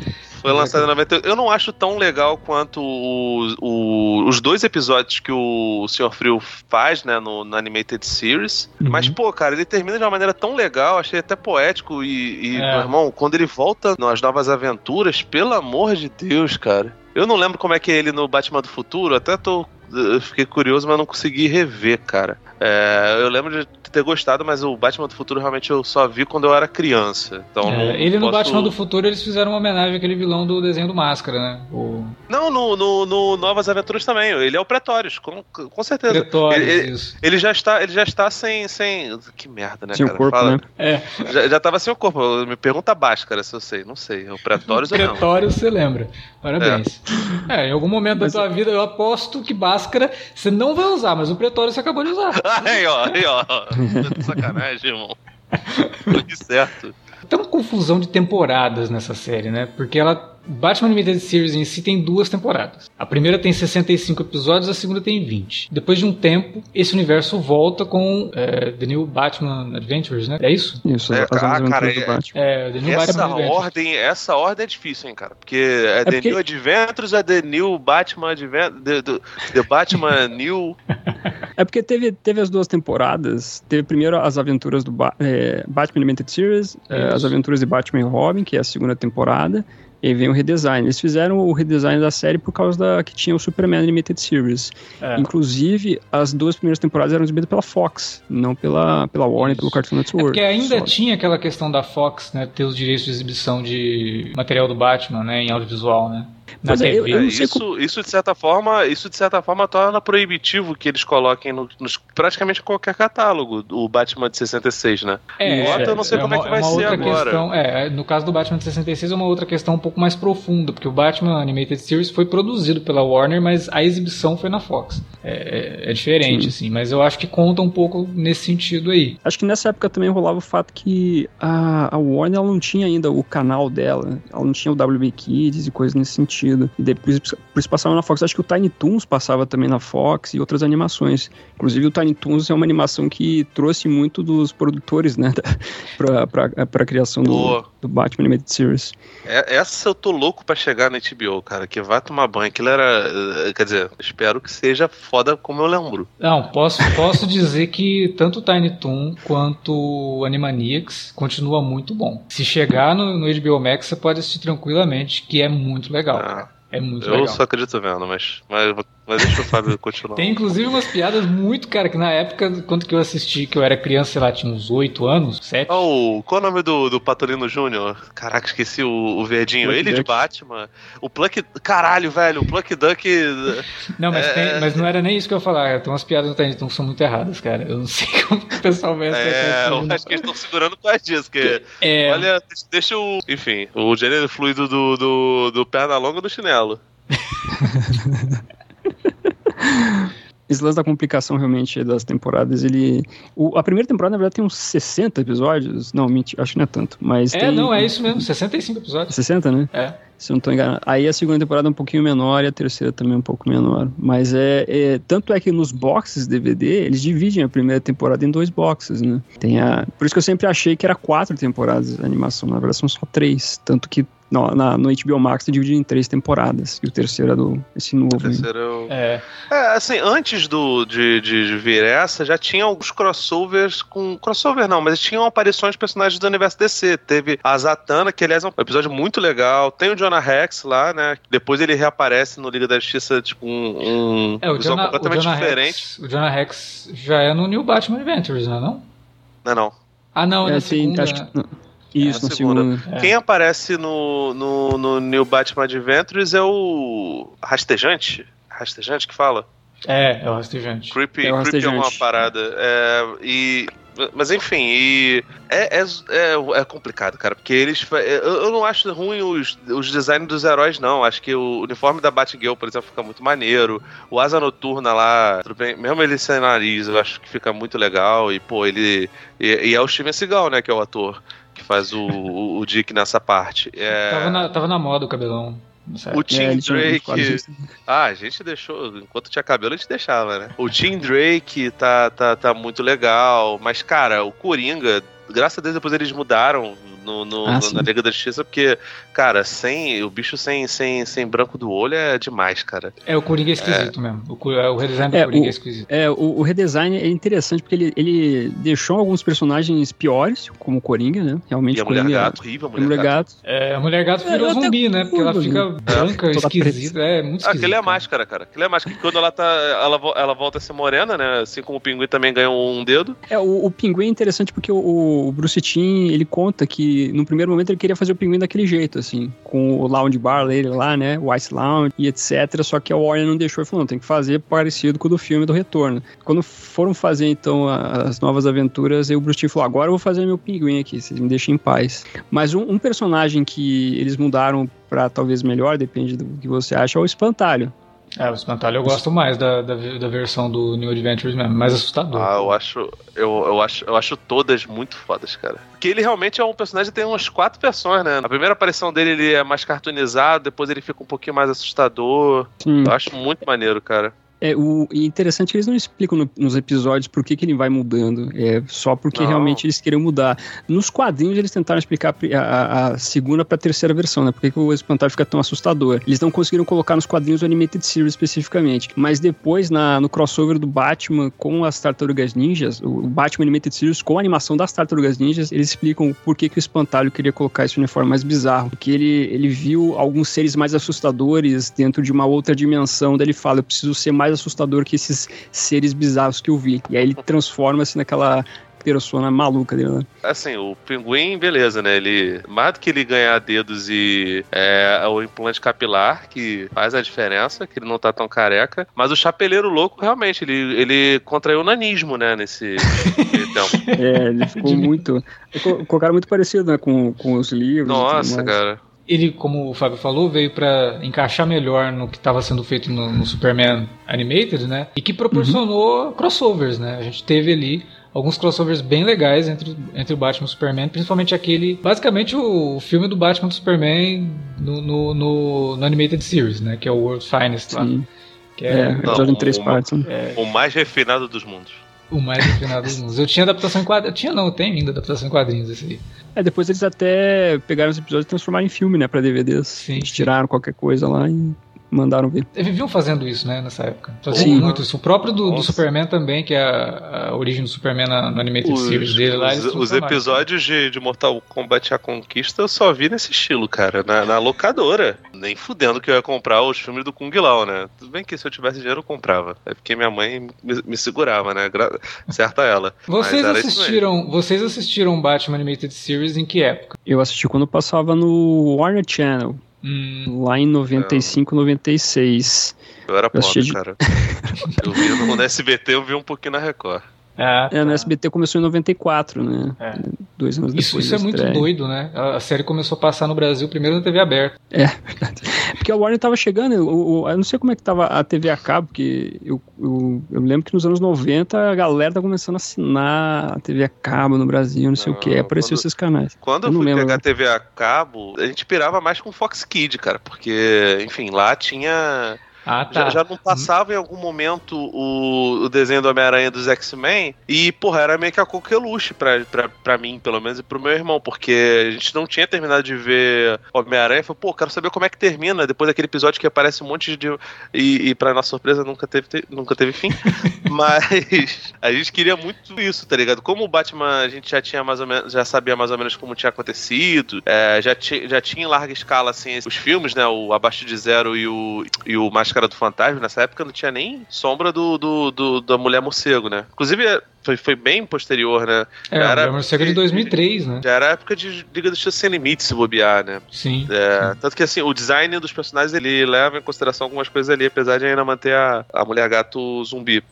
Foi lançado em noventa e oito. Eu não acho tão legal quanto o, o, os dois episódios que o Senhor Frio faz, né, no, no Animated Series. Uhum. Mas, pô, cara, ele termina de uma maneira tão legal, achei até poético. E, e é. meu irmão, quando ele volta nas Novas Aventuras, pelo amor de Deus, cara. Eu não lembro como é que é ele no Batman do Futuro, até tô eu fiquei curioso, mas não consegui rever, cara. É, eu lembro de ter gostado, mas o Batman do Futuro realmente eu só vi quando eu era criança. Então é, não ele posso... no Batman do Futuro eles fizeram uma homenagem àquele vilão do desenho do Máscara, né? O... Não, no, no, no Novas Aventuras também. Ele é o Pretórios, com, com certeza. Pretórios, ele, isso. Ele já está, ele já está sem, sem... Que merda, né, sem cara? Sem o corpo, Fala... né? É. Já, já tava sem o corpo. Me pergunta a Báscara se eu sei. Não sei. O Pretórios ou não? Pretórios você lembra. Parabéns. É, é em algum momento mas... da sua vida eu aposto que Báscara você não vai usar, mas o Pretórios você acabou de usar. Aí, ó, aí, ó. Sacanagem, irmão. Foi de certo. Tem uma confusão de temporadas nessa série, né? Porque ela... Batman Animated Series em si tem duas temporadas. A primeira tem sessenta e cinco episódios, a segunda tem vinte. Depois de um tempo, esse universo volta com é, The New Batman Adventures, né? É isso? Isso, é, as ah, cara, do Batman. É, The New essa Batman ordem, essa ordem é difícil, hein, cara? Porque é, é The porque... New Adventures, é The New Batman Adventures, The, the, the Batman New... É porque teve, teve as duas temporadas. Teve primeiro as aventuras do ba- é, Batman Animated Series, é, as aventuras de Batman e Robin, que é a segunda temporada. E aí vem o redesign. Eles fizeram o redesign da série por causa da, que tinha o Superman Animated Series. É. Inclusive, as duas primeiras temporadas eram exibidas pela Fox, não pela, pela Warner, pelo Cartoon Network. É porque ainda só. Tinha aquela questão da Fox, né, ter os direitos de exibição de material do Batman, né, em audiovisual, né? É, eu, eu isso, como... isso, de certa forma, isso de certa forma torna proibitivo que eles coloquem no, nos, praticamente qualquer catálogo o Batman de sessenta e seis, né? É, Gotham, é, eu não sei é como uma, é que vai ser agora. Questão, é, no caso do Batman de sessenta e seis é uma outra questão um pouco mais profunda, porque o Batman Animated Series foi produzido pela Warner, mas a exibição foi na Fox. É, é, é diferente, sim. Assim, mas eu acho que conta um pouco nesse sentido aí. Acho que nessa época também rolava o fato que a, a Warner ela não tinha ainda o canal dela, ela não tinha o W B Kids e coisas nesse sentido. E depois, por isso passava na Fox. Acho que o Tiny Toons passava também na Fox e outras animações. Inclusive o Tiny Toons é uma animação que trouxe muito dos produtores, né, da, pra, pra, pra criação do, do Batman Animated Series. É, essa eu tô louco pra chegar na H B O, cara, que vai tomar banho. Aquilo era, quer dizer, espero que seja foda como eu lembro. Não, posso, posso dizer que tanto o Tiny Toon quanto o Animaniacs continua muito bom. Se chegar no, no H B O Max, você pode assistir tranquilamente, que é muito legal. Ah, é muito eu legal. Só acredito vendo, mas, mas, mas deixa o Fábio continuar. Tem inclusive umas piadas muito, cara, que na época, quando que eu assisti, que eu era criança, sei lá, tinha uns oito anos, sete. Oh, qual é o nome do, do Patolino Júnior? Caraca, esqueci o, o verdinho. Ele Duck. De Batman. O Pluck... Caralho, velho, o Pluck Duck... Não, mas, é... tem, mas não era nem isso que eu ia falar. Tem umas piadas no Tiny Toon que são muito erradas, cara. Eu não sei como que o pessoal mesmo... É, eu acho que eles estão segurando por causa disso. Que... É... Olha, deixa o... Enfim, o gênero fluido do, do, do Pernalonga do chinelo. Esse lance da complicação realmente das temporadas, ele... O, a primeira temporada, na verdade, tem uns sessenta episódios. Não, mentira, acho que não é tanto. Mas é, tem... não, é isso mesmo, sessenta e cinco episódios. sessenta, né? É. Se eu não estou enganado. Aí a segunda temporada é um pouquinho menor e a terceira também um pouco menor. Mas é, é... Tanto é que nos boxes D V D, eles dividem a primeira temporada em dois boxes, né? Tem a... Por isso que eu sempre achei que era quatro temporadas de animação. Na verdade, são só três. Tanto que no, na, no H B O Max tá dividido em três temporadas. E o terceiro é do, esse novo. O terceiro é, o... é. é assim, antes do, de, de vir essa, já tinha alguns crossovers com... Crossover não, mas tinham aparições de personagens do universo D C. Teve a Zatanna, que aliás é um episódio muito legal. Tem o Jonah Hex lá, né? Depois ele reaparece no Liga da Justiça, tipo, um... um é, o Jonah, completamente o Jonah diferente. Hex, o Jonah Hex já é no New Batman Adventures, não é não? Não, não. Ah, não, é na assim, segunda... Acho que... Isso, é, segunda. É. Quem aparece no, no, no New Batman Adventures é o Rastejante? Rastejante que fala? É, é o Rastejante. Creepy é o Rastejante. Creepy é uma parada. É, e... Mas enfim, e é, é, é, é complicado, cara, porque eles... Eu, eu não acho ruim os, os designs dos heróis, não. Acho que o uniforme da Batgirl, por exemplo, fica muito maneiro. O Asa Noturna lá, tudo bem, mesmo ele sem nariz, eu acho que fica muito legal. E, pô, ele... E, e é o Steven Seagal, né, que é o ator que faz o, o, o Dick nessa parte. É... Tava, na, tava na moda o cabelão. O Tim é, Drake... Ah, a gente deixou... Enquanto tinha cabelo, a gente deixava, né? O Tim Drake tá, tá, tá muito legal. Mas, cara, o Coringa... Graças a Deus, depois eles mudaram... no, no, ah, no, na Liga da Justiça, porque, cara, sem, o bicho sem, sem, sem branco do olho é demais, cara. É, o Coringa é esquisito é. mesmo. O, o redesign do é, Coringa o, é esquisito. É, o, o redesign é interessante, porque ele, ele deixou alguns personagens piores, como o Coringa, né? Realmente, e a Coringa, Mulher Gato, horrível, a Mulher, mulher gato. gato. É, a Mulher Gato virou é, zumbi, né? Porque ela fica branca, é. esquisita, é muito esquisita. Aquilo é a máscara, cara. Aquilo é a máscara, que quando ela tá, ela, ela volta a ser morena, né? Assim como o Pinguim também ganhou um dedo. É, o, o Pinguim é interessante porque o, o Bruce Timm, ele conta que no primeiro momento ele queria fazer o Pinguim daquele jeito, assim, com o Lounge Bar dele lá, né? O Ice Lounge e etcétera. Só que a Warner não deixou e falou, não, tem que fazer parecido com o do filme do Retorno. Quando foram fazer, então, as novas aventuras, aí o Bruce Timm falou, agora eu vou fazer meu Pinguim aqui, vocês me deixem em paz. Mas um, um personagem que eles mudaram pra talvez melhor, depende do que você acha, é o Espantalho. É, o Espantalho eu gosto mais da, da, da versão do New Adventures mesmo, mais assustador. Ah, eu acho, eu, eu acho, eu acho todas muito fodas, cara. Porque ele realmente é um personagem que tem umas quatro versões, né? A primeira aparição dele, ele é mais cartoonizado, depois ele fica um pouquinho mais assustador. Sim. Eu acho muito maneiro, cara. É, o interessante é que eles não explicam no, nos episódios por que, que ele vai mudando, é só porque não. realmente eles queriam mudar. Nos quadrinhos eles tentaram explicar a, a, a segunda pra terceira versão, né? Por que, que o Espantalho fica tão assustador. Eles não conseguiram colocar nos quadrinhos do Animated Series especificamente, mas depois na, no crossover do Batman com as Tartarugas Ninjas, o Batman Animated Series com a animação das Tartarugas Ninjas, eles explicam por que, que o Espantalho queria colocar esse uniforme mais bizarro, porque ele, ele viu alguns seres mais assustadores dentro de uma outra dimensão, daí ele fala, eu preciso ser mais mais assustador que esses seres bizarros que eu vi. E aí ele transforma-se naquela persona maluca dele, né? Assim, o Pinguim, beleza, né? Ele, mais do que ele ganhar dedos e é, o implante capilar, que faz a diferença, que ele não tá tão careca. Mas o Chapeleiro Louco, realmente, ele, ele contraiu o nanismo, né? Nesse tempo. É, ele ficou muito... Colocaram muito parecido, né? Com, com os livros. Nossa, cara. Ele, como o Fábio falou, veio pra encaixar melhor no que estava sendo feito no, no Superman Animated, né? E que proporcionou uhum. crossovers, né? A gente teve ali alguns crossovers bem legais entre, entre o Batman e o Superman, principalmente aquele... Basicamente o filme do Batman e do Superman no, no, no, no Animated Series, né? Que é o World's Finest lá. Sim. Que é, é episódio em três partes. É, o mais refinado dos mundos. O mais refinado dos mundos. Eu tinha adaptação em quadrinhos... Tinha não, eu tenho ainda adaptação em quadrinhos esse aí. É, depois eles até pegaram os episódios e transformaram em filme, né, pra D V Ds. Sim, eles tiraram sim. qualquer coisa lá e mandaram ver. Eles viviam fazendo isso, né, nessa época. Faziam sim. muito isso. O próprio do, do Superman também, que é a, a origem do Superman na, no Animated os, Series dele lá. Os, os episódios de, de Mortal Kombat A Conquista eu só vi nesse estilo, cara, na, na locadora. Nem fudendo que eu ia comprar os filmes do Kung Lao, né. Tudo bem que se eu tivesse dinheiro eu comprava. É porque minha mãe me, me segurava, né, Gra- certa ela. Vocês assistiram, vocês assistiram Batman Animated Series em que época? Eu assisti quando passava no Warner Channel, hum, lá em noventa e cinco, é. noventa e seis. Eu era pobre, de... cara. Eu vi no S B T, eu vi um pouquinho na Record. Ah, tá. É, no S B T começou em noventa e quatro, né? É. Dois anos isso, depois. Isso é muito doido, né? A série começou a passar no Brasil primeiro na T V aberta. É, verdade. Porque a Warner tava chegando, eu, eu não sei como é que tava a T V a cabo, porque eu, eu, eu lembro que nos anos noventa a galera tá começando a assinar a T V a cabo no Brasil, não sei não, o que, apareceu esses canais. Quando eu, eu fui lembro, pegar a T V a cabo, a gente pirava mais com Fox Kids, cara, porque, enfim, lá tinha... Ah, tá. Já, já não passava em algum momento o, o desenho do Homem-Aranha dos X-Men e, porra, era meio que a coqueluche pra, pra, pra mim, pelo menos, e pro meu irmão, porque a gente não tinha terminado de ver Homem-Aranha e falou, pô, quero saber como é que termina, depois daquele episódio que aparece um monte de... E, e pra nossa surpresa, nunca teve, te... nunca teve fim, mas a gente queria muito isso, tá ligado? Como o Batman, a gente já tinha mais ou menos, já sabia mais ou menos como tinha acontecido, é, já, t... já tinha em larga escala, assim, os filmes, né, o Abaixo de Zero e o, e o Máscara Cara do Fantasma, nessa época não tinha nem sombra do, do, do, da Mulher Morcego, né? Inclusive, foi, foi bem posterior, né? É, já era a Mulher Morcego de dois mil e três, de, né? Já era a época de Liga da Justiça Sem Limites, se bobear, né? Sim, é, sim. Tanto que, assim, o design dos personagens, ele leva em consideração algumas coisas ali, apesar de ainda manter a, a Mulher Gato zumbi.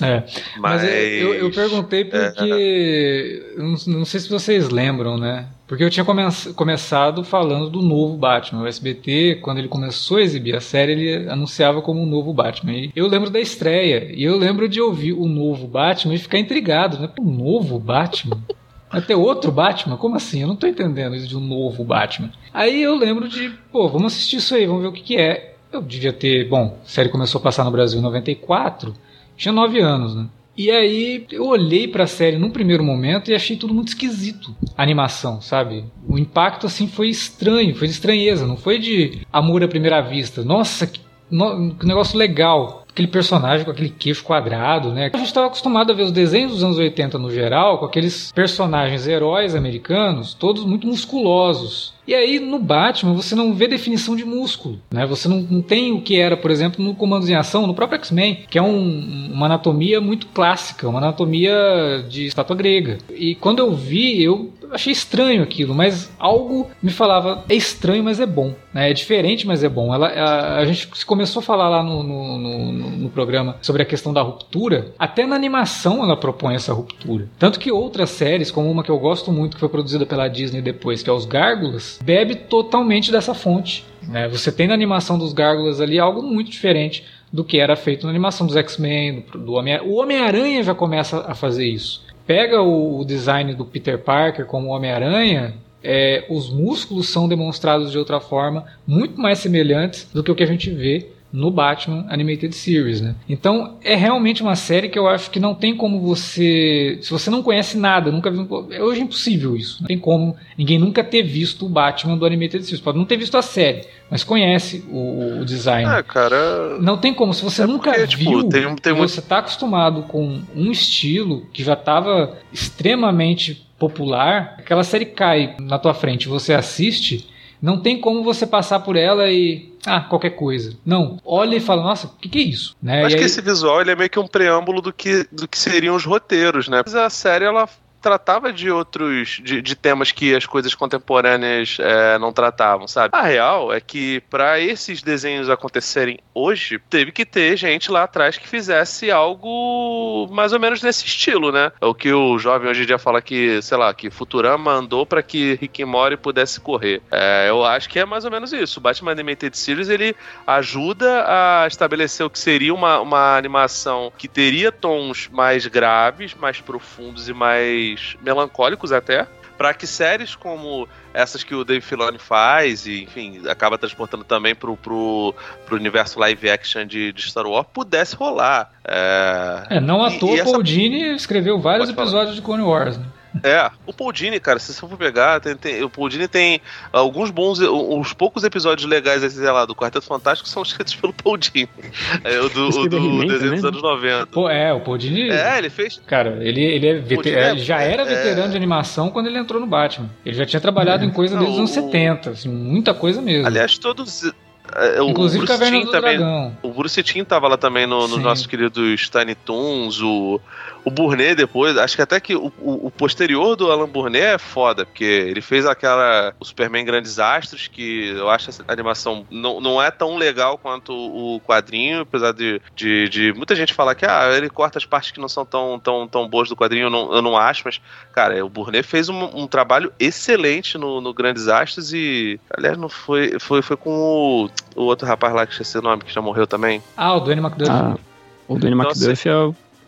É, mas, mas eu, eu perguntei porque, é, não, não sei se vocês lembram, né? Porque eu tinha come- começado falando do novo Batman. O S B T, quando ele começou a exibir a série, ele anunciava como o novo Batman. E eu lembro da estreia, e eu lembro de ouvir o novo Batman e ficar intrigado, né? O novo Batman? Até outro Batman? Como assim? Eu não tô entendendo isso de um novo Batman. Aí eu lembro de, pô, vamos assistir isso aí, vamos ver o que que é. Eu devia ter, bom, a série começou a passar no Brasil em noventa e quatro... Tinha nove anos, né? E aí eu olhei pra série num primeiro momento e achei tudo muito esquisito, a animação, sabe? O impacto assim foi estranho, foi de estranheza, não foi de amor à primeira vista. Nossa, que, no, que negócio legal, aquele personagem com aquele queixo quadrado, né? A gente estava acostumado a ver os desenhos dos anos oitenta no geral, com aqueles personagens heróis americanos, todos muito musculosos. E aí no Batman você não vê definição de músculo, né? Você não, não tem o que era, por exemplo, no Comandos em Ação, no próprio X-Men, que é um, uma anatomia muito clássica, uma anatomia de estátua grega. E quando eu vi, eu achei estranho aquilo, mas algo me falava, é estranho, mas é bom, né? É diferente, mas é bom. Ela, a, a gente começou a falar lá no, no, no, no programa sobre a questão da ruptura. Até na animação ela propõe essa ruptura. Tanto que outras séries, como uma que eu gosto muito, que foi produzida pela Disney depois, que é Os Gárgulas, bebe totalmente dessa fonte, né? Você tem na animação dos Gárgulas ali algo muito diferente do que era feito na animação dos X-Men, do, do Homem-Aranha. O Homem-Aranha já começa a fazer isso. Pega o, o design do Peter Parker como Homem-Aranha, é, os músculos são demonstrados de outra forma, muito mais semelhantes do que o que a gente vê no Batman Animated Series, né? Então é realmente uma série que eu acho que não tem como você... Se você não conhece nada, nunca viu... Hoje é impossível isso. Não tem como ninguém nunca ter visto o Batman do Animated Series. Pode não ter visto a série, mas conhece o, o design. Ah, cara... Não tem como. Se você é nunca porque, viu, tipo, tem, tem você está muito... acostumado com um estilo que já estava extremamente popular, aquela série cai na tua frente, você assiste... Não tem como você passar por ela e... Ah, qualquer coisa. Não. Olha e fala, nossa, o que, que é isso? Né? Acho aí... que esse visual ele é meio que um preâmbulo do que, do que seriam os roteiros, né? Mas a série, ela tratava de outros... De, de temas que as coisas contemporâneas é, não tratavam, sabe? A real é que pra esses desenhos acontecerem hoje, teve que ter gente lá atrás que fizesse algo mais ou menos nesse estilo, né? É o que o jovem hoje em dia fala que, sei lá, que Futurama andou pra que Rick and Morty pudesse correr. É, eu acho que é mais ou menos isso. O Batman Animated Series, ele ajuda a estabelecer o que seria uma, uma animação que teria tons mais graves, mais profundos e mais melancólicos até, para que séries como essas que o Dave Filoni faz e, enfim, acaba transportando também pro, pro, pro universo live action de, de Star Wars, pudesse rolar. É, é não à e, toa, e Paul Dini essa... escreveu vários Pode episódios falar. de Clone Wars, né? É, o Paul Dini, cara, se você for pegar, tem, tem, o Paul Dini tem alguns bons, uns poucos episódios legais, sei lá, do Quarteto Fantástico são escritos pelo Paul Dini. É, o do, do, do desenho dos anos noventa. Pô, é, o Paul Dini. É, ele fez. Cara, ele, ele, é veter... é, ele já era veterano é... de animação quando ele entrou no Batman. Ele já tinha trabalhado é. em coisa desde os anos setenta, assim, muita coisa mesmo. Aliás, todos. O Inclusive Bruce Timm também. Dragão. O Bruce Timm tava lá também nos no nossos queridos Tiny Toons, o, o Burnett depois. Acho que até que o, o, o posterior do Alan Burnett é foda, porque ele fez aquela o Superman Grandes Astros, que eu acho essa animação não, não é tão legal quanto o quadrinho, apesar de, de, de muita gente falar que ah, ele corta as partes que não são tão, tão, tão boas do quadrinho, eu não, eu não acho, mas cara, o Burnett fez um, um trabalho excelente no, no Grandes Astros e aliás, não foi, foi, foi com o o outro rapaz lá que esqueci o nome, que já morreu também. Ah, o Danny McDuff. Ah, o Danny McDuff é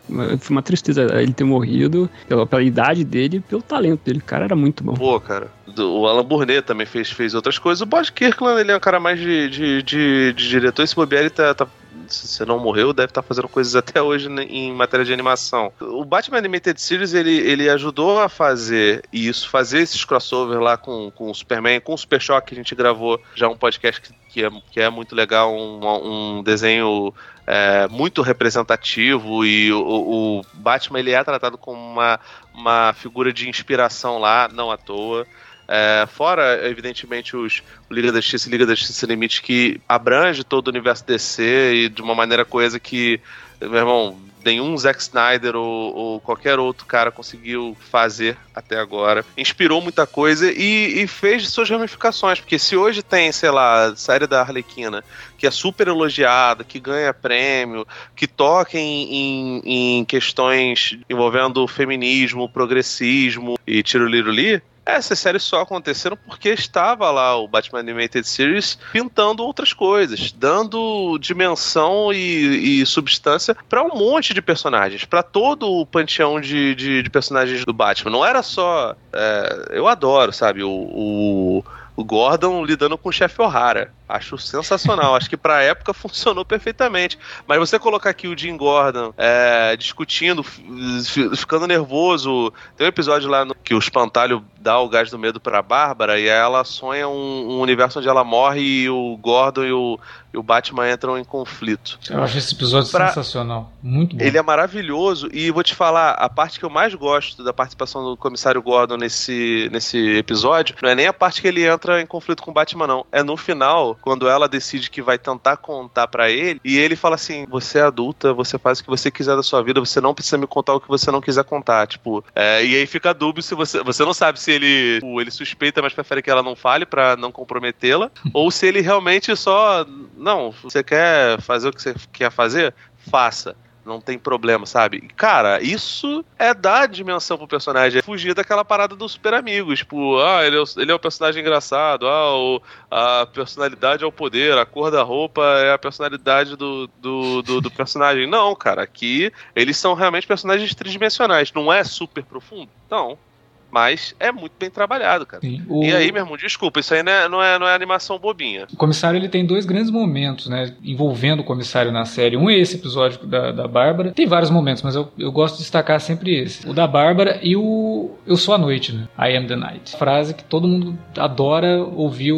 uma, foi uma tristeza ele ter morrido pela, pela idade dele e pelo talento dele. O cara era muito bom. Pô, cara. O Alan Burnett também fez, fez outras coisas. O Bob Kirkland, ele é um cara mais de, de, de, de diretor. Esse bobear, ele tá... tá... se não morreu, deve estar fazendo coisas até hoje em matéria de animação. O Batman Animated Series, ele, ele ajudou a fazer isso, fazer esses crossover lá com, com o Superman, com o Super Shock, que a gente gravou já um podcast que, que, é, que é muito legal, um, um desenho é, muito representativo, e o, o Batman, ele é tratado como uma, uma figura de inspiração lá, não à toa. É, fora, evidentemente, os Liga da Justiça e Liga da Justiça Limite, que abrange todo o universo D C e de uma maneira coisa que, meu irmão, nenhum Zack Snyder ou, ou qualquer outro cara conseguiu fazer até agora. Inspirou muita coisa e, e fez suas ramificações, porque se hoje tem, sei lá, a série da Arlequina, que é super elogiada, que ganha prêmio, que toca em, em, em questões envolvendo feminismo, progressismo e tiroliroli, essas séries só aconteceram porque estava lá o Batman Animated Series pintando outras coisas, dando dimensão e, e substância para um monte de personagens, para todo o panteão de, de, de personagens do Batman. Não era só... É, eu adoro, sabe, o, o, o Gordon lidando com o chefe O'Hara. Acho sensacional, acho que pra época funcionou perfeitamente, mas você colocar aqui o Jim Gordon é, discutindo, f- ficando nervoso, tem um episódio lá no, que o Espantalho dá o gás do medo pra Bárbara e ela sonha um, um universo onde ela morre e o Gordon e o, e o Batman entram em conflito. Eu acho esse episódio pra... sensacional, muito bom. Ele é maravilhoso e vou te falar, a parte que eu mais gosto da participação do comissário Gordon nesse, nesse episódio, não é nem a parte que ele entra em conflito com o Batman não, é no final, quando ela decide que vai tentar contar pra ele, e ele fala assim, você é adulta, você faz o que você quiser da sua vida, você não precisa me contar o que você não quiser contar, tipo, é, e aí fica dúbio se você, você não sabe se ele ele suspeita, mas prefere que ela não fale pra não comprometê-la, ou se ele realmente só, não, você quer fazer o que você quer fazer? Faça. Não tem problema, sabe? Cara, isso é dar dimensão pro personagem. É fugir daquela parada dos super amigos. Tipo, ah, ele é, ele é um personagem engraçado. Ah, o, a personalidade é o poder. A cor da roupa é a personalidade do, do, do, do personagem. Não, cara. Aqui, eles são realmente personagens tridimensionais. Não é super profundo? Não. Mas é muito bem trabalhado, cara. Sim, o... E aí, meu irmão, desculpa, isso aí não é, não é, não é animação bobinha. O comissário, ele tem dois grandes momentos, né, envolvendo o comissário na série. Um é esse episódio da, da Bárbara. Tem vários momentos, mas eu, eu gosto de destacar sempre esse. O da Bárbara e o Eu Sou a Noite, né? I Am The Night. Frase que todo mundo adora ouvir o,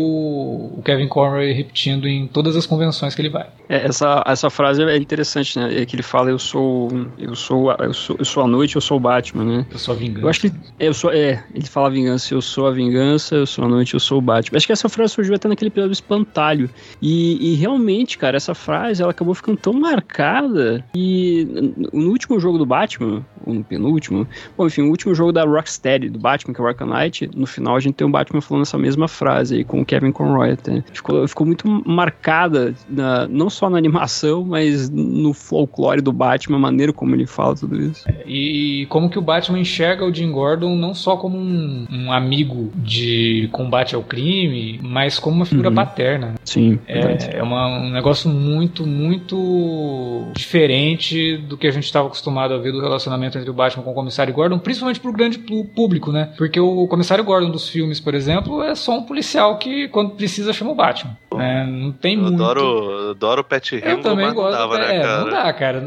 o Kevin Conroy repetindo em todas as convenções que ele vai. É, essa, essa frase é interessante, né? É que ele fala, eu sou, eu sou, eu sou, eu sou a noite, eu sou o Batman, né? Eu sou a vingança. Eu acho que eu sou... É, ele fala vingança, eu sou a vingança, eu sou a noite, eu sou o Batman. Acho que essa frase surgiu até naquele episódio do Espantalho. E, e realmente, cara, essa frase, ela acabou ficando tão marcada que no último jogo do Batman, ou no penúltimo, bom, enfim, o último jogo da Rocksteady, do Batman, que é o Arkham Knight, no final a gente tem o Batman falando essa mesma frase aí, com o Kevin Conroy até. Ficou, ficou muito marcada, na, não só na animação, mas no folclore do Batman, a maneira como ele fala tudo isso. É, e como que o Batman enxerga o Jim Gordon não só só como um, um amigo de combate ao crime, mas como uma figura uhum. paterna. Sim, é, é uma, um negócio muito, muito diferente do que a gente estava acostumado a ver do relacionamento entre o Batman com o Comissário Gordon, principalmente pro grande público, né? Porque o Comissário Gordon dos filmes, por exemplo, é só um policial que, quando precisa, chama o Batman. É, não tem eu muito... Adoro, adoro o Pat Hamill, eu também gosto, dava, é, né, cara? Não dá, cara.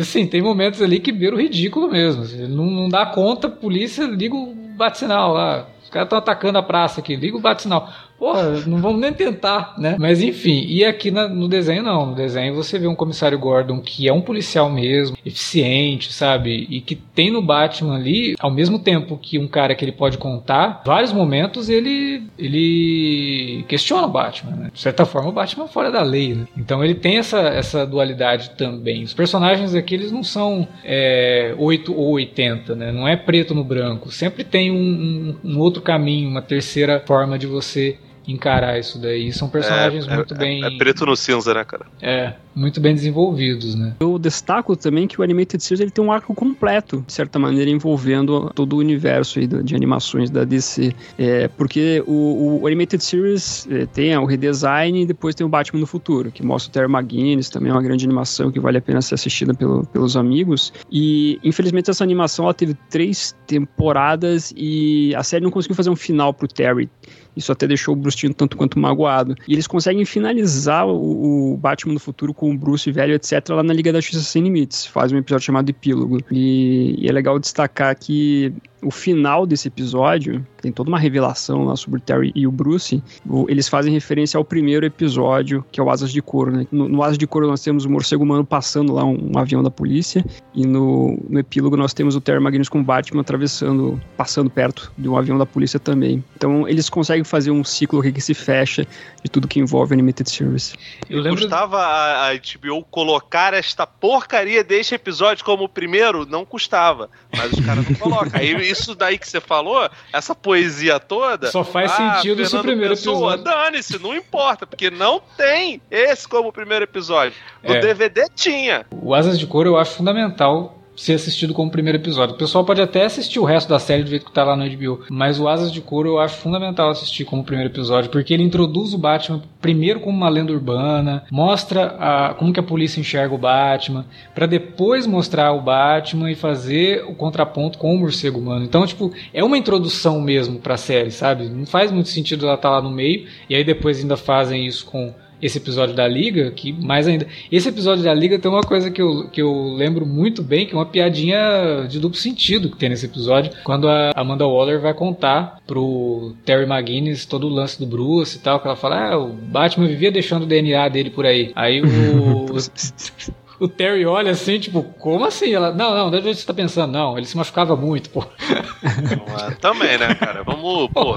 Assim, tem momentos ali que beira o ridículo mesmo. Não, não dá conta, a polícia liga o bate-sinal lá. Os caras estão atacando a praça aqui. Liga o bate-sinal. Porra, não vamos nem tentar, né? Mas enfim, e aqui na, no desenho não. No desenho você vê um comissário Gordon que é um policial mesmo, eficiente, sabe? E que tem no Batman ali, ao mesmo tempo que um cara que ele pode contar, vários momentos ele, ele questiona o Batman, né? De certa forma o Batman é fora da lei, né? Então ele tem essa, essa dualidade também. Os personagens aqui, eles não são é, oito ou oitenta, né? Não é preto no branco. Sempre tem um, um, um outro caminho, uma terceira forma de você encarar isso daí. São personagens é, muito é, bem... É preto no cinza, né, cara? É, muito bem desenvolvidos, né? Eu destaco também que o Animated Series, ele tem um arco completo, de certa maneira, envolvendo todo o universo aí de animações da D C. É, porque o, o Animated Series é, tem o redesign e depois tem o Batman no Futuro, que mostra o Terry McGinnis, também é uma grande animação que vale a pena ser assistida pelo, pelos amigos. E, infelizmente, essa animação, ela teve três temporadas e a série não conseguiu fazer um final pro Terry. Isso até deixou o Bruce Timm tanto quanto magoado. E eles conseguem finalizar o, o Batman do Futuro com o Bruce velho, etcétera, lá na Liga da Justiça Sem Limites. Faz um episódio chamado Epílogo. E, e é legal destacar que o final desse episódio, tem toda uma revelação lá sobre o Terry e o Bruce, eles fazem referência ao primeiro episódio, que é o Asas de Couro, né? No, no Asas de Couro nós temos o Morcego Humano passando lá um, um avião da polícia, e no, no Epílogo nós temos o Terry McGinnis com o Batman atravessando, passando perto de um avião da polícia também. Então eles conseguem fazer um ciclo que se fecha de tudo que envolve Animated Series. Eu lembro... Custava a, a H B O colocar esta porcaria deste episódio como o primeiro? Não custava, mas os caras não colocam. Aí isso daí que você falou, essa poesia toda... Só faz ah, sentido esse primeiro Pessoa, episódio. Dane-se, não importa, porque não tem esse como o primeiro episódio. No é. D V D tinha. O Asas de Couro eu acho fundamental ser assistido como primeiro episódio. O pessoal pode até assistir o resto da série do jeito que tá lá no H B O, mas o Asas de Couro eu acho fundamental assistir como primeiro episódio, porque ele introduz o Batman primeiro como uma lenda urbana, mostra a, como que a polícia enxerga o Batman, pra depois mostrar o Batman e fazer o contraponto com o Morcego Humano. Então, tipo, é uma introdução mesmo pra série, sabe? Não faz muito sentido ela estar tá lá no meio, e aí depois ainda fazem isso com esse episódio da Liga, que mais ainda... Esse episódio da Liga tem uma coisa que eu, que eu lembro muito bem, que é uma piadinha de duplo sentido que tem nesse episódio, quando a Amanda Waller vai contar pro Terry McGinnis todo o lance do Bruce e tal, que ela fala, ah, o Batman vivia deixando o D N A dele por aí. Aí o... O Terry olha assim, tipo, como assim? Ela, não, não, de onde você tá pensando? Não, ele se machucava muito, pô. Não, também, né, cara? Vamos, pô.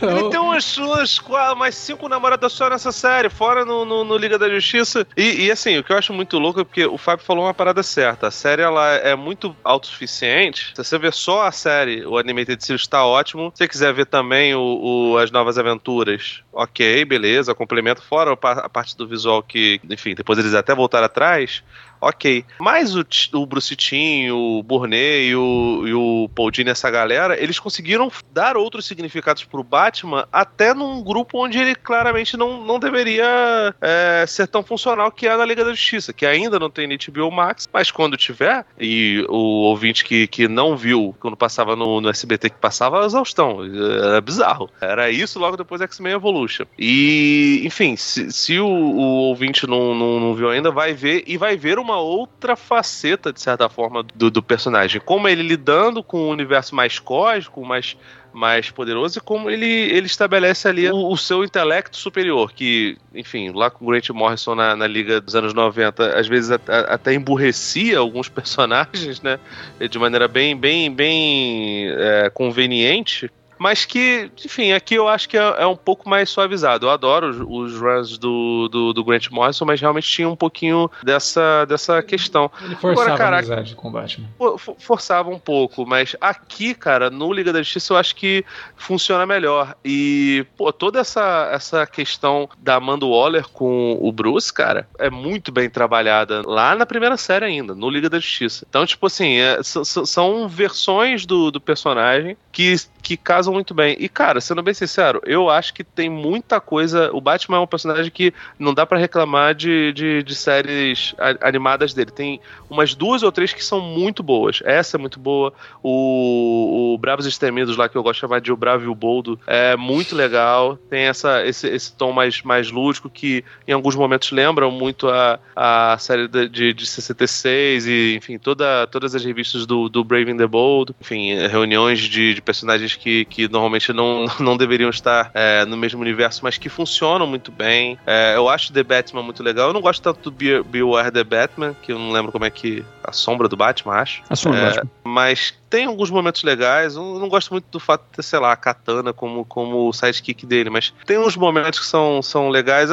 Ele tem umas, umas quatro, mais cinco namoradas só nessa série, fora no, no, no Liga da Justiça. E, e, assim, o que eu acho muito louco é porque o Fábio falou uma parada certa. A série, ela é muito autossuficiente. Se você ver só a série, o Animated Series tá ótimo. Se você quiser ver também o, o As Novas Aventuras, ok, beleza, complemento, fora a parte do visual que, enfim, depois eles até voltaram atrás. Ok. Mas o, o Bruce Timm, o Burnett e o, e o Paul Dini, essa galera, eles conseguiram dar outros significados pro Batman até num grupo onde ele claramente não, não deveria é, ser tão funcional, que é na Liga da Justiça, que ainda não tem H B O Max, mas quando tiver, e o ouvinte que, que não viu quando passava no, no S B T, que passava, exaustão. Era bizarro. Era isso logo depois X-Men Evolution. E, enfim, se, se o, o ouvinte não, não, não viu ainda, vai ver, e vai ver uma uma outra faceta, de certa forma, do, do personagem. Como ele lidando com o universo mais cósmico, mais... mais poderoso, e como ele, ele estabelece ali o, o seu intelecto superior, que, enfim, lá com o Grant Morrison na, na Liga dos anos noventa, às vezes até, até emburrecia alguns personagens, né, de maneira bem, bem, bem é, conveniente, mas que, enfim, aqui eu acho que é, é um pouco mais suavizado. Eu adoro os, os runs do, do, do Grant Morrison, mas realmente tinha um pouquinho dessa, dessa questão. Ele forçava Agora, cara, a amizade com o Batman. For, forçava um pouco, mas aqui, cara, no Liga da Justiça eu acho que funciona melhor. E, pô, toda essa, essa questão da Amanda Waller com o Bruce, cara, é muito bem trabalhada lá na primeira série ainda, no Liga da Justiça. Então, tipo assim, é, s- s- são versões do, do personagem que, que casam muito bem. E, cara, sendo bem sincero, eu acho que tem muita coisa... O Batman é um personagem que não dá pra reclamar de, de, de séries a, animadas dele. Tem umas duas ou três que são muito boas. Essa é muito boa. O, o Bravos e Destemidos lá, que eu gosto de chamar de O Bravo e o Boldo, é muito legal. Tem essa, esse, esse tom mais, mais lúdico, que em alguns momentos lembram muito a, a série de, de, de sessenta e seis e, enfim, toda, todas as revistas do, do Brave and the Bold. Enfim, reuniões de, de personagens que, que normalmente não, não deveriam estar é, no mesmo universo, mas que funcionam muito bem. É, eu acho The Batman muito legal. Eu não gosto tanto do Be- Beware The Batman, que eu não lembro como é que... A Sombra do Batman, acho. A Sombra do é, Batman. Mas tem alguns momentos legais. Eu não gosto muito do fato de ter, sei lá, a Katana como, como o sidekick dele, mas tem uns momentos que são, são legais.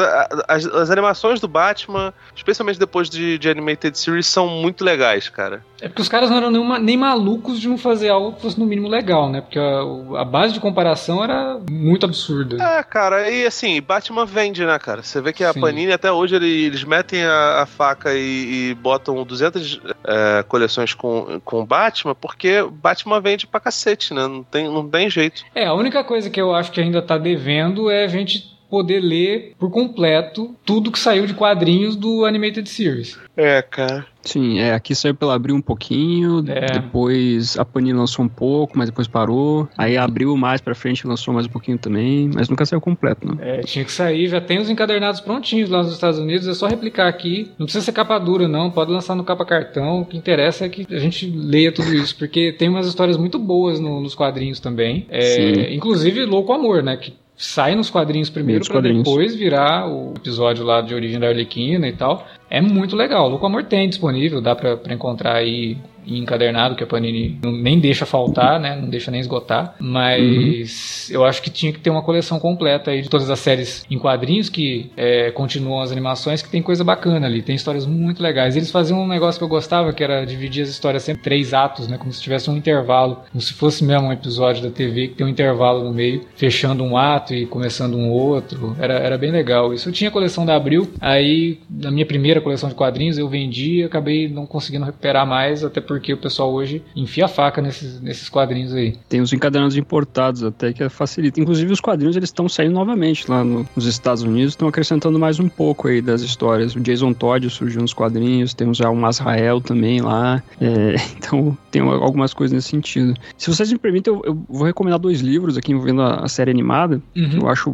As, as animações do Batman, especialmente depois de, de Animated Series, são muito legais, cara. É porque os caras não eram nem, nem malucos de não fazer algo que fosse no mínimo legal, né? Porque a, a base de comparação era muito absurda. É, cara, e assim, Batman vende, né, cara? Você vê que a Sim. Panini até hoje eles metem a, a faca e, e botam duzentas é, coleções com, com Batman, porque Batman vende pra cacete, né? Não tem, não tem jeito. É, a única coisa que eu acho que ainda tá devendo é a gente poder ler por completo tudo que saiu de quadrinhos do Animated Series. É, cara. Sim, é, aqui saiu pela Abril um pouquinho, é. Depois a Panini lançou um pouco, mas depois parou, aí abriu mais pra frente, lançou mais um pouquinho também, mas nunca saiu completo, né? É, tinha que sair, já tem os encadernados prontinhos lá nos Estados Unidos, é só replicar aqui, não precisa ser capa dura não, pode lançar no capa cartão, o que interessa é que a gente leia tudo isso, porque tem umas histórias muito boas no, nos quadrinhos também, é, inclusive Louco Amor, né, que sai nos quadrinhos primeiro pra quadrinhos. Depois virar o episódio lá de origem da Arlequina e tal. É muito legal. O Louco Amor tem disponível, dá pra, pra encontrar aí em encadernado, que a Panini não, nem deixa faltar, né? Não deixa nem esgotar. Mas uhum. eu acho que tinha que ter uma coleção completa aí de todas as séries em quadrinhos que é, continuam as animações, que tem coisa bacana ali. Tem histórias muito legais. Eles faziam um negócio que eu gostava, que era dividir as histórias sempre em três atos, né? Como se tivesse um intervalo. Como se fosse mesmo um episódio da T V que tem um intervalo no meio, fechando um ato e começando um outro. Era, era bem legal. Isso eu tinha a coleção da Abril. Aí, na minha primeira coleção de quadrinhos, eu vendi e acabei não conseguindo recuperar mais, até porque porque o pessoal hoje enfia a faca nesses, nesses quadrinhos aí. Tem os encadernados importados até, que facilita. Inclusive os quadrinhos, eles estão saindo novamente lá no, nos Estados Unidos, estão acrescentando mais um pouco aí das histórias. O Jason Todd surgiu nos quadrinhos, temos já o Masrael também lá, é, então tem uma, algumas coisas nesse sentido. Se vocês me permitem, eu, eu vou recomendar dois livros aqui envolvendo a, a série animada, uhum. que eu acho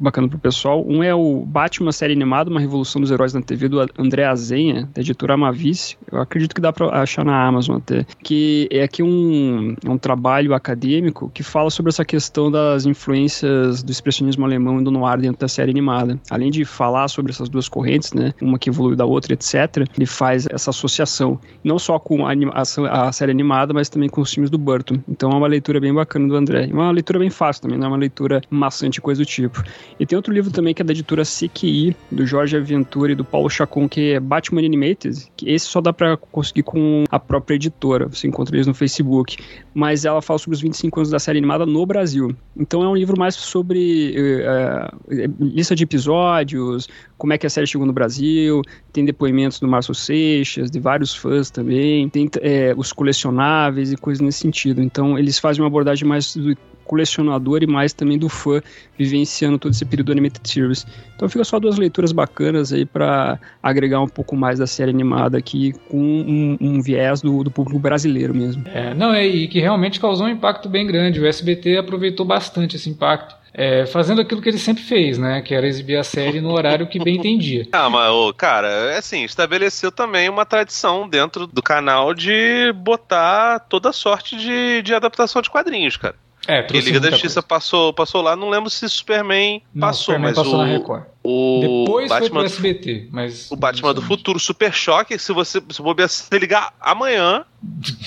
bacana pro pessoal. Um é o Batman, série animada, uma revolução dos heróis na T V, do André Azenha, da editora Amavice. Eu acredito que dá pra achar na Amazon até, que é aqui um, um trabalho acadêmico que fala sobre essa questão das influências do expressionismo alemão e do noir dentro da série animada. Além de falar sobre essas duas correntes, né, uma que evoluiu da outra, etcétera, ele faz essa associação, não só com a, a, a série animada, mas também com os filmes do Burton. Então é uma leitura bem bacana do André. Uma leitura bem fácil também, não é uma leitura maçante, coisa do tipo. E tem outro livro também que é da editora C Q I, do Jorge Aventura e do Paulo Chacon, que é Batman Animated, que esse só dá pra conseguir com a própria editora, você encontra eles no Facebook, mas ela fala sobre os vinte e cinco anos da série animada no Brasil. Então é um livro mais sobre uh, lista de episódios, como é que a série chegou no Brasil, tem depoimentos do Márcio Seixas, de vários fãs também, tem é, os colecionáveis e coisas nesse sentido. Então eles fazem uma abordagem mais do colecionador e mais também do fã vivenciando todo esse período do Animated Series. Então fica só duas leituras bacanas aí pra agregar um pouco mais da série animada aqui com um, um viés do, do público brasileiro mesmo. É, não, é, e que realmente causou um impacto bem grande. O S B T aproveitou bastante esse impacto. É, fazendo aquilo que ele sempre fez, né? Que era exibir a série no horário que bem entendia. Ah, mas, ô, cara, assim, estabeleceu também uma tradição dentro do canal de botar toda sorte de, de adaptação de quadrinhos, cara. É, porque Liga da Justiça passou, passou lá, não lembro se Superman não, passou, Superman mas passou o... na Record. O Depois Batman foi pro S B T, mas... O Batman do Futuro, Super Choque, se você se ligar amanhã,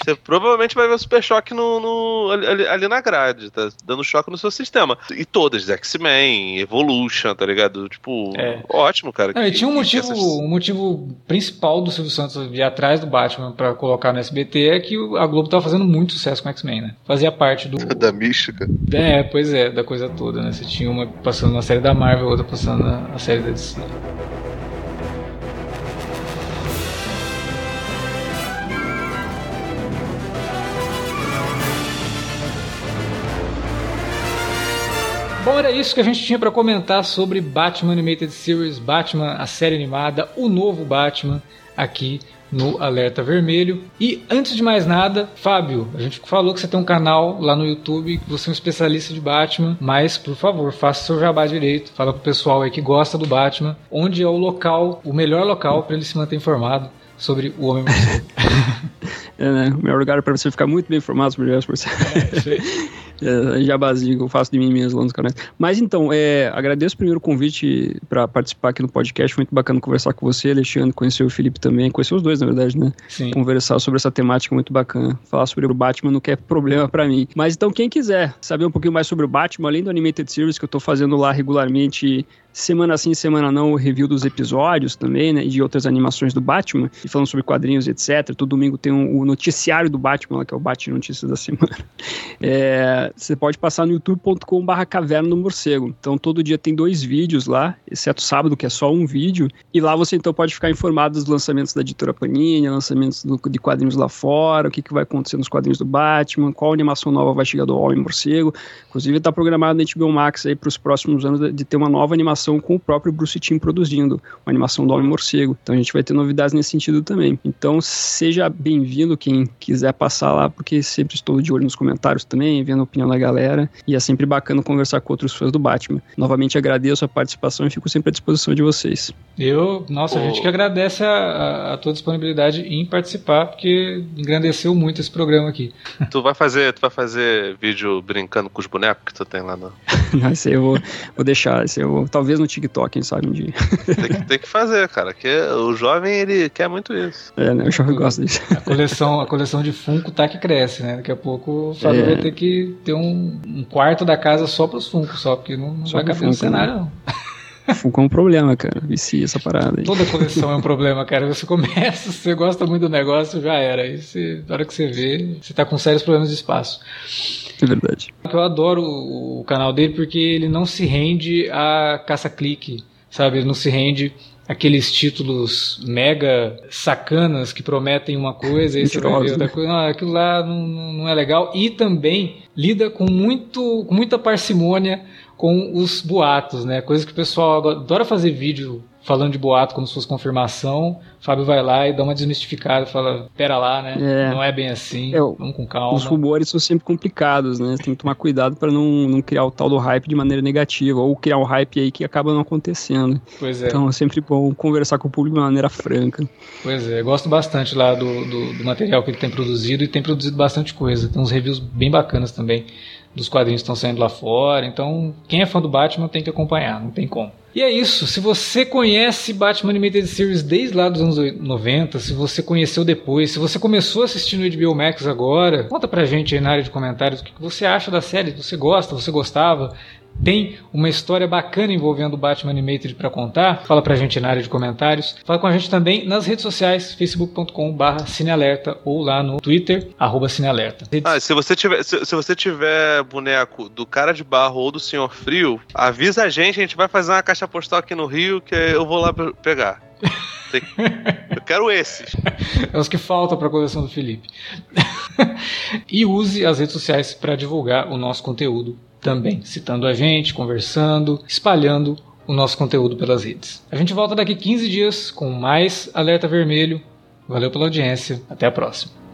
você provavelmente vai ver o Super Choque no, no, ali, ali na grade, tá dando choque no seu sistema. E todas, X-Men, Evolution, tá ligado? Tipo, é. ótimo, cara. Não, que, e tinha um motivo, essas... um motivo principal do Silvio Santos de atrás do Batman pra colocar no S B T é que a Globo tava fazendo muito sucesso com X-Men, né? Fazia parte do... da mística. É, pois é, da coisa toda, né? Você tinha uma passando na série da Marvel, outra passando na a série da D C. Bom, era isso que a gente tinha para comentar sobre Batman Animated Series, Batman, a série animada, o novo Batman, aqui no Alerta Vermelho. E antes de mais nada, Fábio, a gente falou que você tem um canal lá no YouTube, que você é um especialista de Batman, mas por favor, faça seu jabá direito, fala pro pessoal aí que gosta do Batman, onde é o local, o melhor local para ele se manter informado sobre o Homem Morcego. É, né? O melhor lugar é para você ficar muito bem informado sobre o Homem Morcego. É, isso aí. É, jabazinho que eu faço de mim mesmo lá nos canais. Mas então, é, agradeço primeiro o convite para participar aqui no podcast. Foi muito bacana conversar com você, Alexandre, conhecer o Felipe também, conhecer os dois, na verdade, né? Sim. Conversar sobre essa temática muito bacana. Falar sobre o Batman não quer problema para mim. Mas então, quem quiser saber um pouquinho mais sobre o Batman, além do Animated Series que eu tô fazendo lá regularmente, semana sim, semana não, o review dos episódios também, né, e de outras animações do Batman, e falando sobre quadrinhos, etcétera. Todo domingo tem um, o noticiário do Batman, que é o Bat Notícias da Semana. É, você pode passar no youtube ponto com barra Caverna do Morcego. Então todo dia tem dois vídeos lá, exceto sábado, que é só um vídeo, e lá você então pode ficar informado dos lançamentos da editora Panini, lançamentos do, de quadrinhos lá fora, o que, que vai acontecer nos quadrinhos do Batman, qual animação nova vai chegar do Homem Morcego. Inclusive está programado na H B O Max aí para os próximos anos de, de ter uma nova animação com o próprio Bruce Timm produzindo, uma animação do Homem Morcego. Então a gente vai ter novidades nesse sentido também. Então seja bem-vindo quem quiser passar lá, porque sempre estou de olho nos comentários também, vendo a opinião da galera, e é sempre bacana conversar com outros fãs do Batman. Novamente agradeço a participação e fico sempre à disposição de vocês. Eu, nossa, oh. a gente que agradece a, a, a tua disponibilidade em participar, porque engrandeceu muito esse programa aqui. Tu vai fazer, tu vai fazer vídeo brincando com os bonecos que tu tem lá no... Não, isso aí eu vou, vou deixar, isso aí eu vou, talvez no TikTok, quem sabe um dia. Tem que, tem que fazer, cara, que o jovem ele quer muito isso. É, né, o jovem gosta disso. A coleção, a coleção de Funko tá que cresce, né, daqui a pouco o Fábio é. vai ter que ter um, um quarto da casa só pros Funko, só, porque não, não só vai caber no cenário, né? Não. Funko é um problema, cara, vicia essa parada aí. Toda coleção é um problema, cara, você começa, você gosta muito do negócio, já era, aí você, na hora que você vê, você tá com sérios problemas de espaço. É verdade. Eu adoro o canal dele porque ele não se rende a caça-clique, sabe? Ele não se rende aqueles títulos mega sacanas que prometem uma coisa e você vai ver outra coisa. Não, aquilo lá não, não é legal. E também lida com, muito, com muita parcimônia com os boatos, né? Coisa que o pessoal adora fazer vídeo falando de boato como se fosse confirmação. O Fábio vai lá e dá uma desmistificada, fala, pera lá, né? É. Não é bem assim, é, vamos com calma. Os rumores são sempre complicados, né? Você tem que tomar cuidado para não, não criar o tal do hype de maneira negativa, ou criar um hype aí que acaba não acontecendo. Pois é. Então é sempre bom conversar com o público de maneira franca. Pois é, eu gosto bastante lá do, do, do material que ele tem produzido, e tem produzido bastante coisa. Tem uns reviews bem bacanas também dos quadrinhos que estão saindo lá fora. Então, quem é fã do Batman tem que acompanhar, não tem como. E é isso, se você conhece Batman Animated Series desde lá dos anos noventa, se você conheceu depois, se você começou assistindo o H B O Max agora, conta pra gente aí na área de comentários o que você acha da série, você gosta, você gostava, tem uma história bacana envolvendo o Batman Animated pra contar, fala pra gente na área de comentários, fala com a gente também nas redes sociais, facebook ponto com barra cinealerta ou lá no Twitter, arroba cinealerta. Ah, se você tiver, se, se você tiver boneco do Cara de Barro ou do Senhor Frio, avisa a gente, a gente vai fazer uma caixa postal aqui no Rio que eu vou lá pegar. Tem... Eu quero esses. É os que faltam para a coleção do Felipe. E use as redes sociais para divulgar o nosso conteúdo também, citando a gente, conversando, espalhando o nosso conteúdo pelas redes. A gente volta daqui quinze dias com mais Alerta Vermelho. Valeu pela audiência, até a próxima.